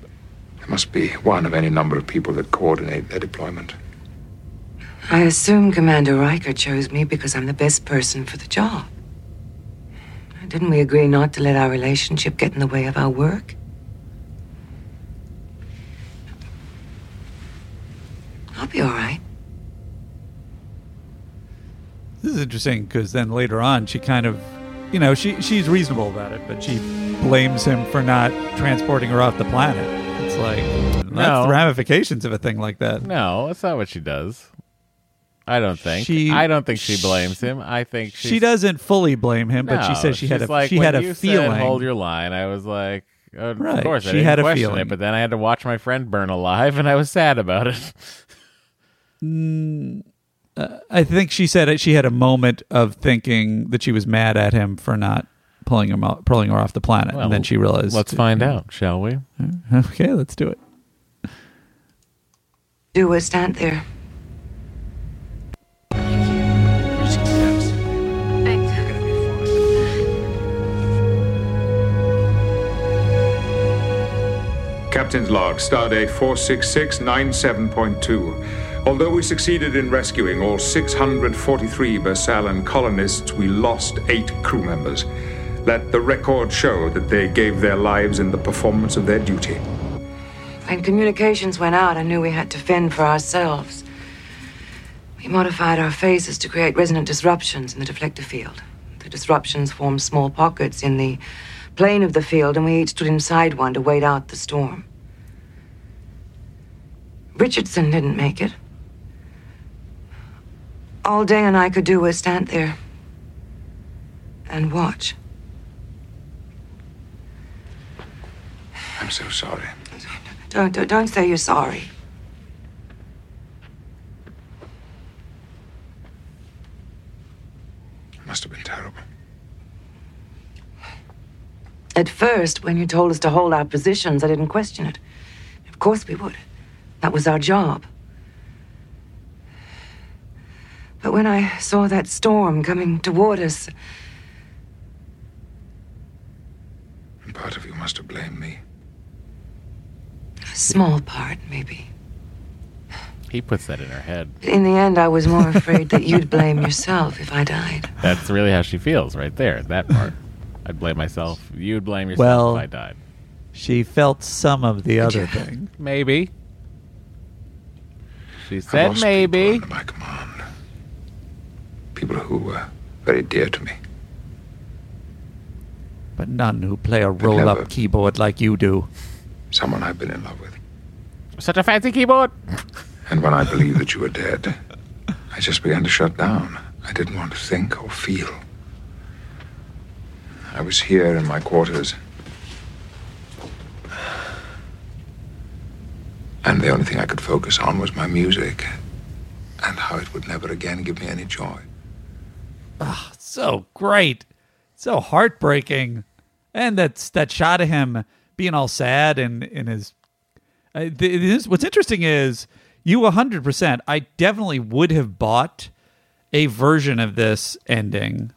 There must be one of any number of people that coordinate their deployment. I assume Commander Riker chose me because I'm the best person for the job. Didn't we agree not to let our relationship get in the way of our work? I'll be all right. This is interesting because then later on she kind of, she's reasonable about it, but she blames him for not transporting her off the planet. It's like, that's the ramifications of a thing like that. No, that's not what she does. I don't think she blames him. I think she doesn't fully blame him, but she says she had a feeling. Said, hold your line. I was like, oh, right. Of course, she had a feeling. It, but then I had to watch my friend burn alive, and I was sad about it. I think she said it, she had a moment of thinking that she was mad at him for not pulling her off the planet, and then she realized. Let's find out, shall we? Okay, let's do it. Do us stand there. Captain's log, stardate 46697.2. Although we succeeded in rescuing all 643 Bersallan colonists, we lost 8 crew members. Let the record show that they gave their lives in the performance of their duty. When communications went out, I knew we had to fend for ourselves. We modified our phases to create resonant disruptions in the deflector field. The disruptions formed small pockets in the plane of the field, and we each stood inside one to wait out the storm. Richardson didn't make it. All Day and I could do was stand there and watch. I'm so sorry. Don't say you're sorry. It must have been terrible. At first, when you told us to hold our positions, I didn't question it. Of course we would. That was our job. But when I saw that storm coming toward us... And part of you must have blamed me. A small part, maybe. He puts that in her head. In the end, I was more afraid that you'd blame yourself if I died. That's really how she feels right there, that part. I'd blame myself. You'd blame yourself if I died. She felt some of the other thing. Maybe. She said maybe. People under my command. People who were very dear to me. But none who play a roll-up keyboard like you do. Someone I've been in love with. Such a fancy keyboard. And when I believed that you were dead, I just began to shut down. I didn't want to think or feel. I was here in my quarters. And the only thing I could focus on was my music and how it would never again give me any joy. Oh, so great. So heartbreaking. And that shot of him being all sad and in his... what's interesting is you 100%. I definitely would have bought a version of this ending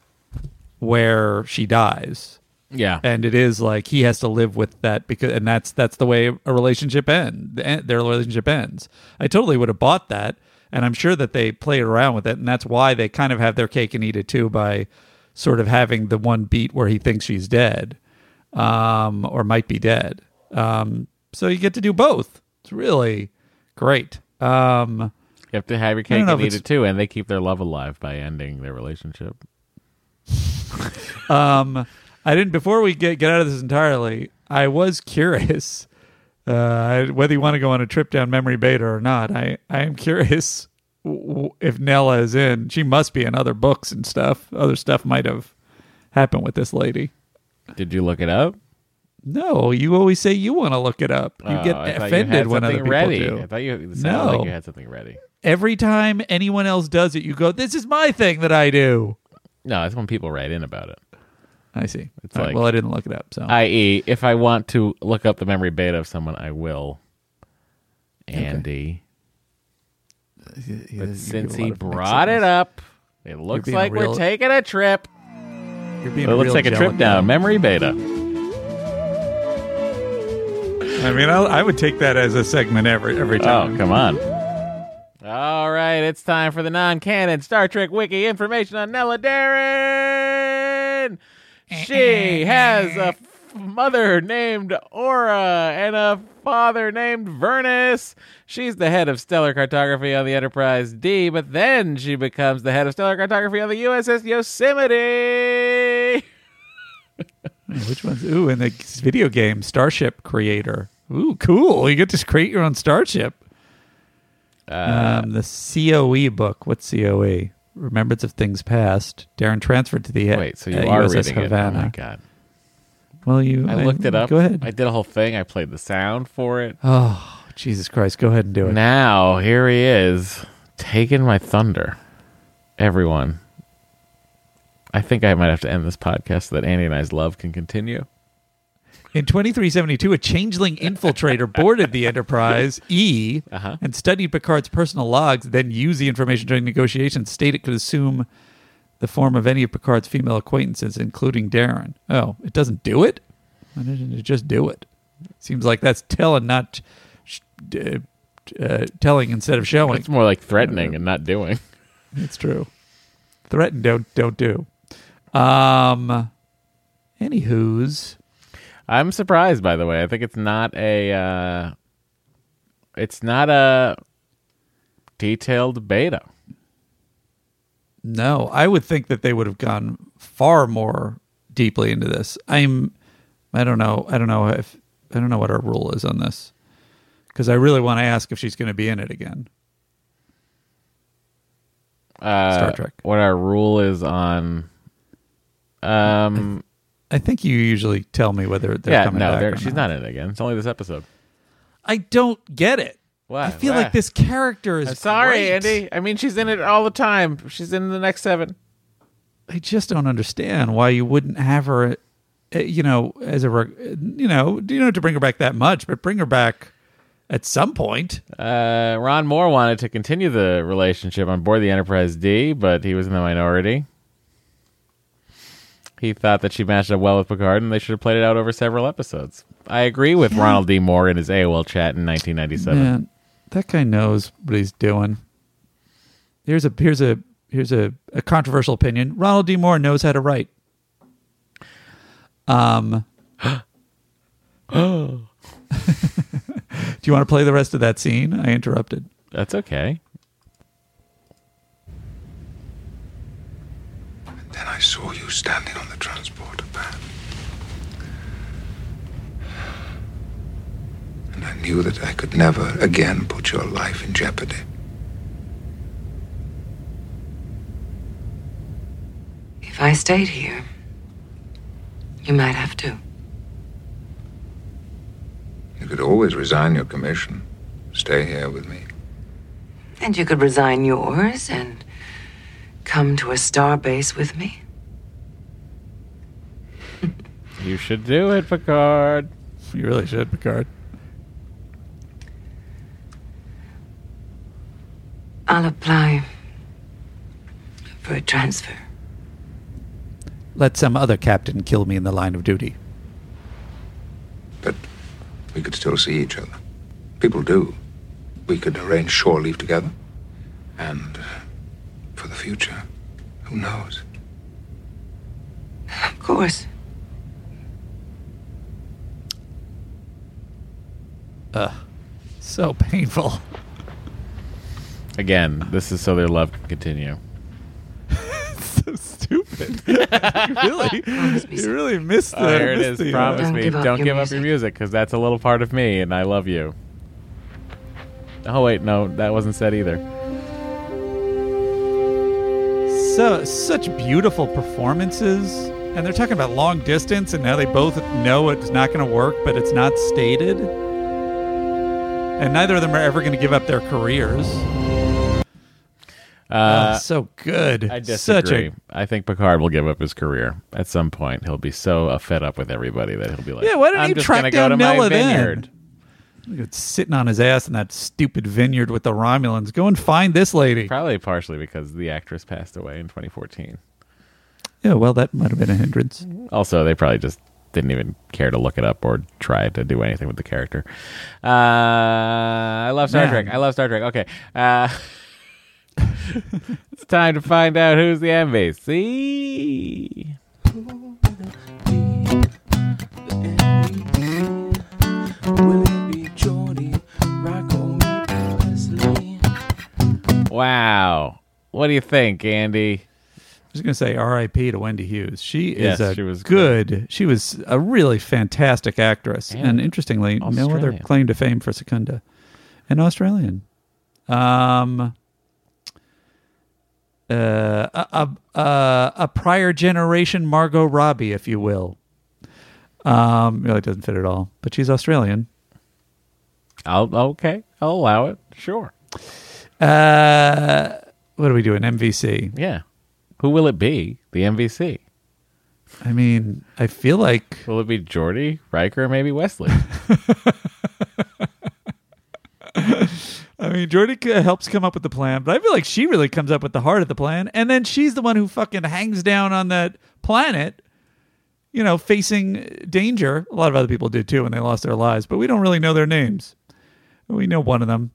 where she dies. Yeah. And it is like he has to live with that because that's the way a relationship ends. Their relationship ends. I totally would have bought that, and I'm sure that they played around with it, and that's why they kind of have their cake and eat it too by sort of having the one beat where he thinks she's dead or might be dead. So you get to do both. It's really great. You have to have your cake and eat it too, and they keep their love alive by ending their relationship. I didn't. Before we get out of this entirely, I was curious whether you want to go on a trip down Memory Beta or not. I am curious if Nella is in. She must be in other books and stuff. Other stuff might have happened with this lady. Did you look it up? No, you always say you want to look it up. You get offended when other people do. I thought you sounded like you had something ready. Every time anyone else does it, you go, "This is my thing that I do." No, that's when people write in about it. I see. It's like, well, I didn't look it up. So, i.e., if I want to look up the Memory Beta of someone, I will. Andy. Okay. But since he brought it up, it looks like we're taking a trip. Let's take a trip down Memory Beta. I mean, I would take that as a segment every time. Oh, come on. All right, it's time for the non-canon Star Trek Wiki information on Nella Daren. She has a mother named Aura and a father named Vernus. She's the head of stellar cartography on the Enterprise D, but then she becomes the head of stellar cartography on the USS Yosemite. Which one's? Ooh, in the video game, Starship Creator. Ooh, cool. You get to create your own starship. The COE book. What's COE? Remembrance of Things Past. Daren transferred to the USS Havana. It. Oh my god! Well, I looked it up. Go ahead. I did a whole thing. I played the sound for it. Oh, Jesus Christ! Go ahead and do it. Now here he is, taking my thunder. Everyone, I think I might have to end this podcast so that Andy and I's love can continue. In 2372, a changeling infiltrator boarded the Enterprise E and studied Picard's personal logs, then used the information during negotiations, stated it could assume the form of any of Picard's female acquaintances, including Daren. Oh, it doesn't do it? Why didn't it just do it? Seems like that's telling, not telling instead of showing. It's more like threatening and not doing. It's true. Threaten, don't do. Anywho's. I'm surprised, by the way. I think it's not a detailed beta. No, I would think that they would have gone far more deeply into this. I don't know what our rule is on this, because I really want to ask if she's going to be in it again. Star Trek. What our rule is on? I think you usually tell me whether they're coming back. Yeah, no, she's not in it again. It's only this episode. I don't get it. What? I feel like this character is. I'm sorry, great. Andy. I mean, she's in it all the time. She's in the next 7. I just don't understand why you wouldn't have her. You don't have to bring her back that much, but bring her back at some point. Ron Moore wanted to continue the relationship on board the Enterprise D, but he was in the minority. He thought that she matched up well with Picard, and they should have played it out over several episodes. I agree with Ronald D. Moore in his AOL chat in 1997. Man, that guy knows what he's doing. Here's a controversial opinion. Ronald D. Moore knows how to write. Oh. Do you want to play the rest of that scene? I interrupted. That's okay. And then I saw you standing on the transporter pad. And I knew that I could never again put your life in jeopardy. If I stayed here, you might have to. You could always resign your commission. Stay here with me. And you could resign yours and come to a star base with me. You should do it, Picard. You really should, Picard. I'll apply for a transfer. Let some other captain kill me in the line of duty. But we could still see each other. People do. We could arrange shore leave together. And for the future, who knows? Of course. So painful. Again, this is so their love can continue. So stupid. You really missed that. There it is. Promise me. Don't give up your music, because that's a little part of me, and I love you. Oh, wait. No, that wasn't said either. So, such beautiful performances. And they're talking about long distance and how they both know it's not going to work, but it's not stated. And neither of them are ever going to give up their careers. So good. I disagree. I think Picard will give up his career at some point. He'll be so fed up with everybody that he'll be like, "Yeah, why don't you track down Nella then?" Sitting on his ass in that stupid vineyard with the Romulans. Go and find this lady. Probably partially because the actress passed away in 2014. Yeah, well, that might have been a hindrance. Also, they probably just didn't even care to look it up or try to do anything with the character. I love Star Trek. I love Star Trek. Okay. It's time to find out who's the MVC. Wow. What do you think, Andy? I was going to say R.I.P. to Wendy Hughes. She was good. She was a really fantastic actress. And interestingly, Australian. No other claim to fame for Secunda. And Australian. A prior generation Margot Robbie, if you will. Really doesn't fit at all, but she's Australian. I'll allow it. Sure. What do we do? An MVC? Yeah. Who will it be? The MVC. I mean, I feel like will it be Geordi, Riker, maybe Wesley? I mean, Jordy helps come up with the plan, but I feel like she really comes up with the heart of the plan, and then she's the one who fucking hangs down on that planet, you know, facing danger. A lot of other people did too when they lost their lives, but we don't really know their names. We know one of them.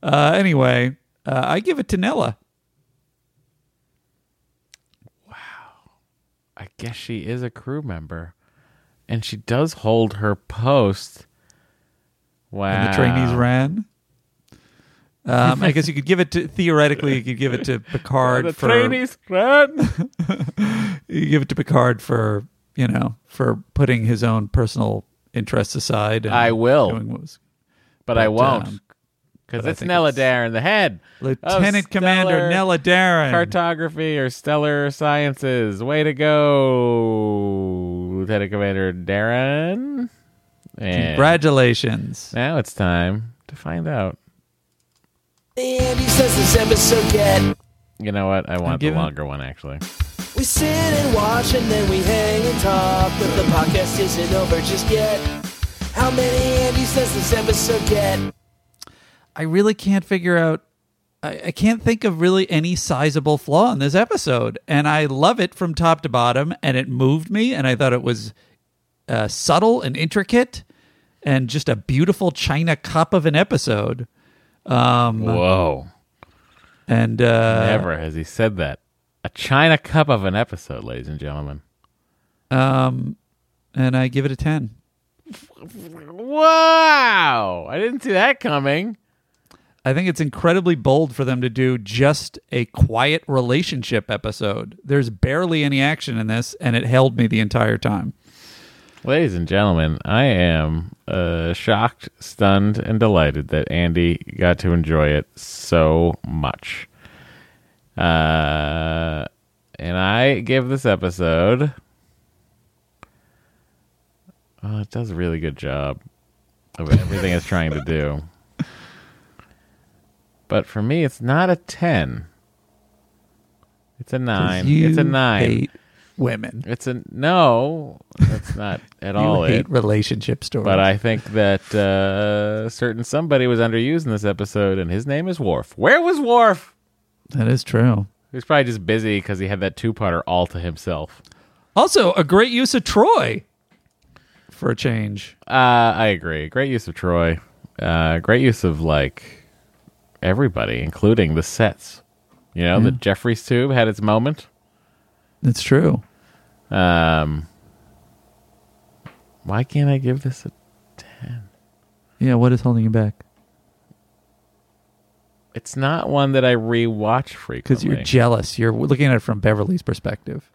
Anyway, I give it to Nella. Wow. I guess she is a crew member. And she does hold her post. Wow. And the trainees ran. I guess you could give it to, theoretically, you could give it to Picard the for... The trainees ran! You give it to Picard for, you know, for putting his own personal interests aside. And I will. But I won't. Because it's Nella Daren, the head. Lieutenant Commander Nella Daren. Cartography or Stellar Sciences. Way to go, Lieutenant Commander Daren. And congratulations. Now it's time to find out. And he says this episode get. You know what? I want the longer one, actually. We sit and watch and then we hang and talk, but the podcast isn't over just yet. How many Andys does this episode get? I really can't figure out. I can't think of really any sizable flaw in this episode, and I love it from top to bottom, and it moved me, and I thought it was subtle and intricate and just a beautiful China cup of an episode. Whoa. And never has he said that. A China cup of an episode, ladies and gentlemen. And I give it a 10. Wow! I didn't see that coming. I think it's incredibly bold for them to do just a quiet relationship episode. There's barely any action in this, and it held me the entire time. Ladies and gentlemen, I am shocked, stunned, and delighted that Andy got to enjoy it so much. And I give this episode... Oh, it does a really good job of everything it's trying to do. But for me, it's not a 10. It's a 9. It's a 9. Hate women. It's a no. That's not at all. Hate relationship stories. But I think that certain somebody was underused in this episode, and his name is Worf. Where was Worf? That is true. He was probably just busy because he had that two-parter all to himself. Also, a great use of Troy for a change. I agree. Great use of Troy. Great use of like. Everybody, including the sets. You know, the Jeffries tube had its moment. It's true. Why can't I give this a 10? Yeah, what is holding you back? It's not one that I rewatch frequently. Because you're jealous. You're looking at it from Beverly's perspective.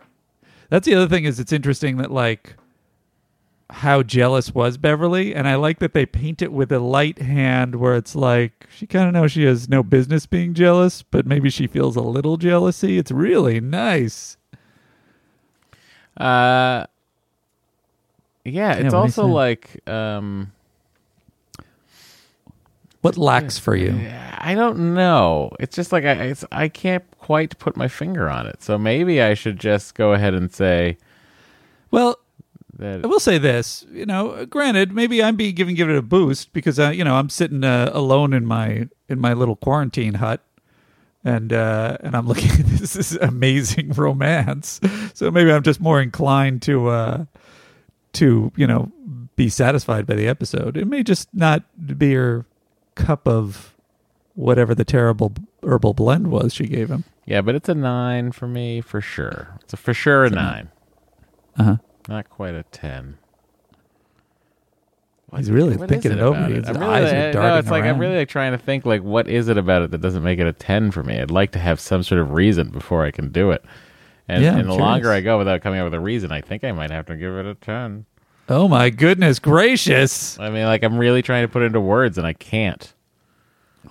That's the other thing is it's interesting that like how jealous was Beverly, and I like that they paint it with a light hand where it's like she kind of knows she has no business being jealous, but maybe she feels a little jealousy. It's really nice. Yeah, it's also like what lacks for you? I don't know. It's just like I can't quite put my finger on it. So maybe I should just go ahead and say, well, I will say this, you know, granted, maybe I'm being giving it a boost because, you know, I'm sitting alone in my little quarantine hut and I'm looking at this amazing romance. So maybe I'm just more inclined to, you know, be satisfied by the episode. It may just not be your cup of whatever the terrible herbal blend was she gave him. Yeah, but it's a 9 for me for sure. It's for sure a 9. Uh-huh. Not quite a 10. He's really thinking it over. His eyes are darting around. It's like I'm really like trying to think like what is it about it that doesn't make it a 10 for me? I'd like to have some sort of reason before I can do it. And the longer I go without coming up with a reason, I think I might have to give it a 10. Oh my goodness gracious. I mean, like I'm really trying to put it into words and I can't.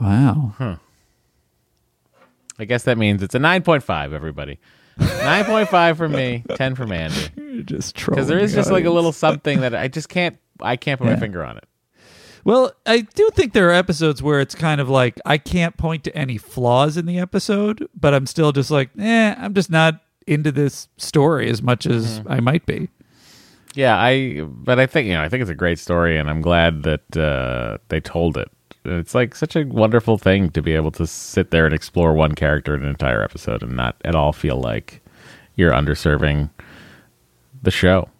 Wow. Huh. I guess that means it's a 9.5, everybody. 9.5 for me, 10 for Mandy. You're just trolling. Because there is just like a little something that I can't put my finger on it. Well, I do think there are episodes where it's kind of like I can't point to any flaws in the episode, but I'm still just like, I'm just not into this story as much as I might be. Yeah, I think it's a great story, and I'm glad that they told it. It's like such a wonderful thing to be able to sit there and explore one character in an entire episode and not at all feel like you're underserving the show.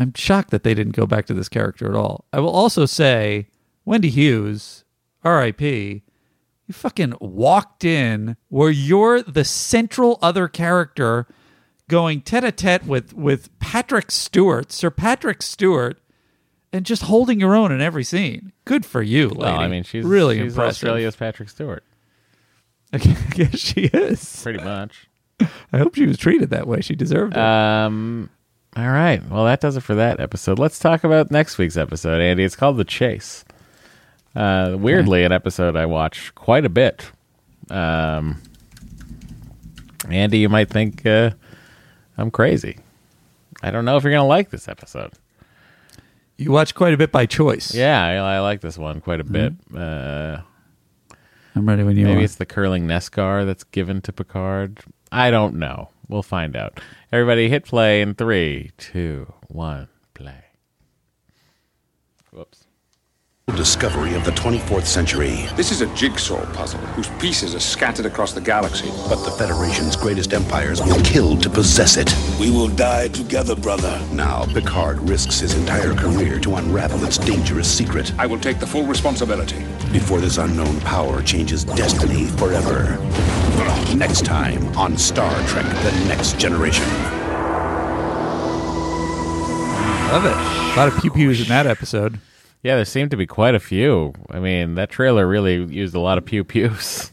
I'm shocked that they didn't go back to this character at all. I will also say, Wendy Hughes, R.I.P., you fucking walked in where you're the central other character going tête-à-tête with Patrick Stewart, Sir Patrick Stewart, and just holding your own in every scene. Good for you, lady. Well, I mean, she's really impressive. She's Australia's Patrick Stewart. I guess she is. Pretty much. I hope she was treated that way. She deserved it. All right. Well, that does it for that episode. Let's talk about next week's episode, Andy. It's called The Chase. Weirdly, an episode I watch quite a bit. Andy, you might think I'm crazy. I don't know if you're going to like this episode. You watch quite a bit by choice. Yeah, I like this one quite a bit. I'm ready when you are. Maybe it's the curling Nescar that's given to Picard. I don't know. We'll find out. Everybody hit play in 3, 2, 1, play. Whoops. Discovery of the 24th century. This is a jigsaw puzzle whose pieces are scattered across the galaxy. But the Federation's greatest empires were killed to possess it. We will die together, brother. Now Picard risks his entire career to unravel its dangerous secret. I will take the full responsibility. Before this unknown power changes destiny forever. Next time on Star Trek: The Next Generation. Love it. A lot of pew-pews in that episode. Yeah, there seemed to be quite a few. I mean, that trailer really used a lot of pew-pews.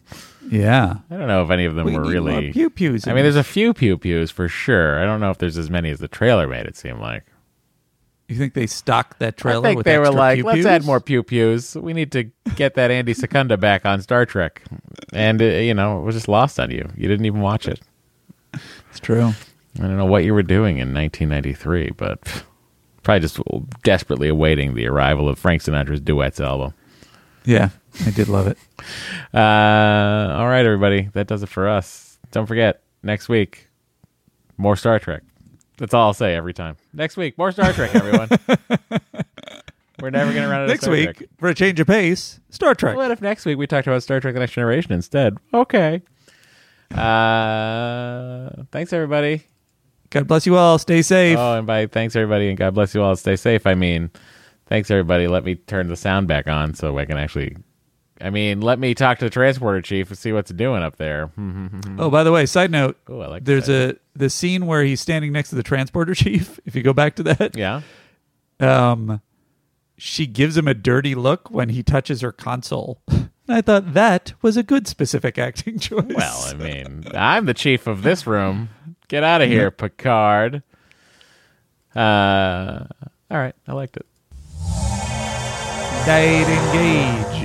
Yeah. I don't know if any of them were really... pew-pews. I mean, there's a few pew-pews for sure. I don't know if there's as many as the trailer made it seem like. You think they stocked that trailer with extra pew-pews? I think they were like, pew-pews? Let's add more pew-pews. We need to get that Andy Secunda back on Star Trek. And, you know, it was just lost on you. You didn't even watch it. It's true. I don't know what you were doing in 1993, but... probably just desperately awaiting the arrival of Frank Sinatra's duets album. Yeah, I did love it. All right, everybody. That does it for us. Don't forget, next week, more Star Trek. That's all I'll say every time. Next week, more Star Trek, everyone. We're never going to run out of Star Trek. Next week, for a change of pace, Star Trek. What if next week we talked about Star Trek The Next Generation instead? Okay. Thanks, everybody. God bless you all. Stay safe. Oh, and by thanks, everybody, and God bless you all. Stay safe. I mean, thanks, everybody. Let me turn the sound back on so I can actually... I mean, let me talk to the transporter chief and see what's doing up there. Oh, by the way, side note, there's the scene where he's standing next to the transporter chief, if you go back to that. Yeah. She gives him a dirty look when he touches her console. I thought that was a good specific acting choice. Well, I mean, I'm the chief of this room. Get out of here, Picard. All right, I liked it. Date engaged.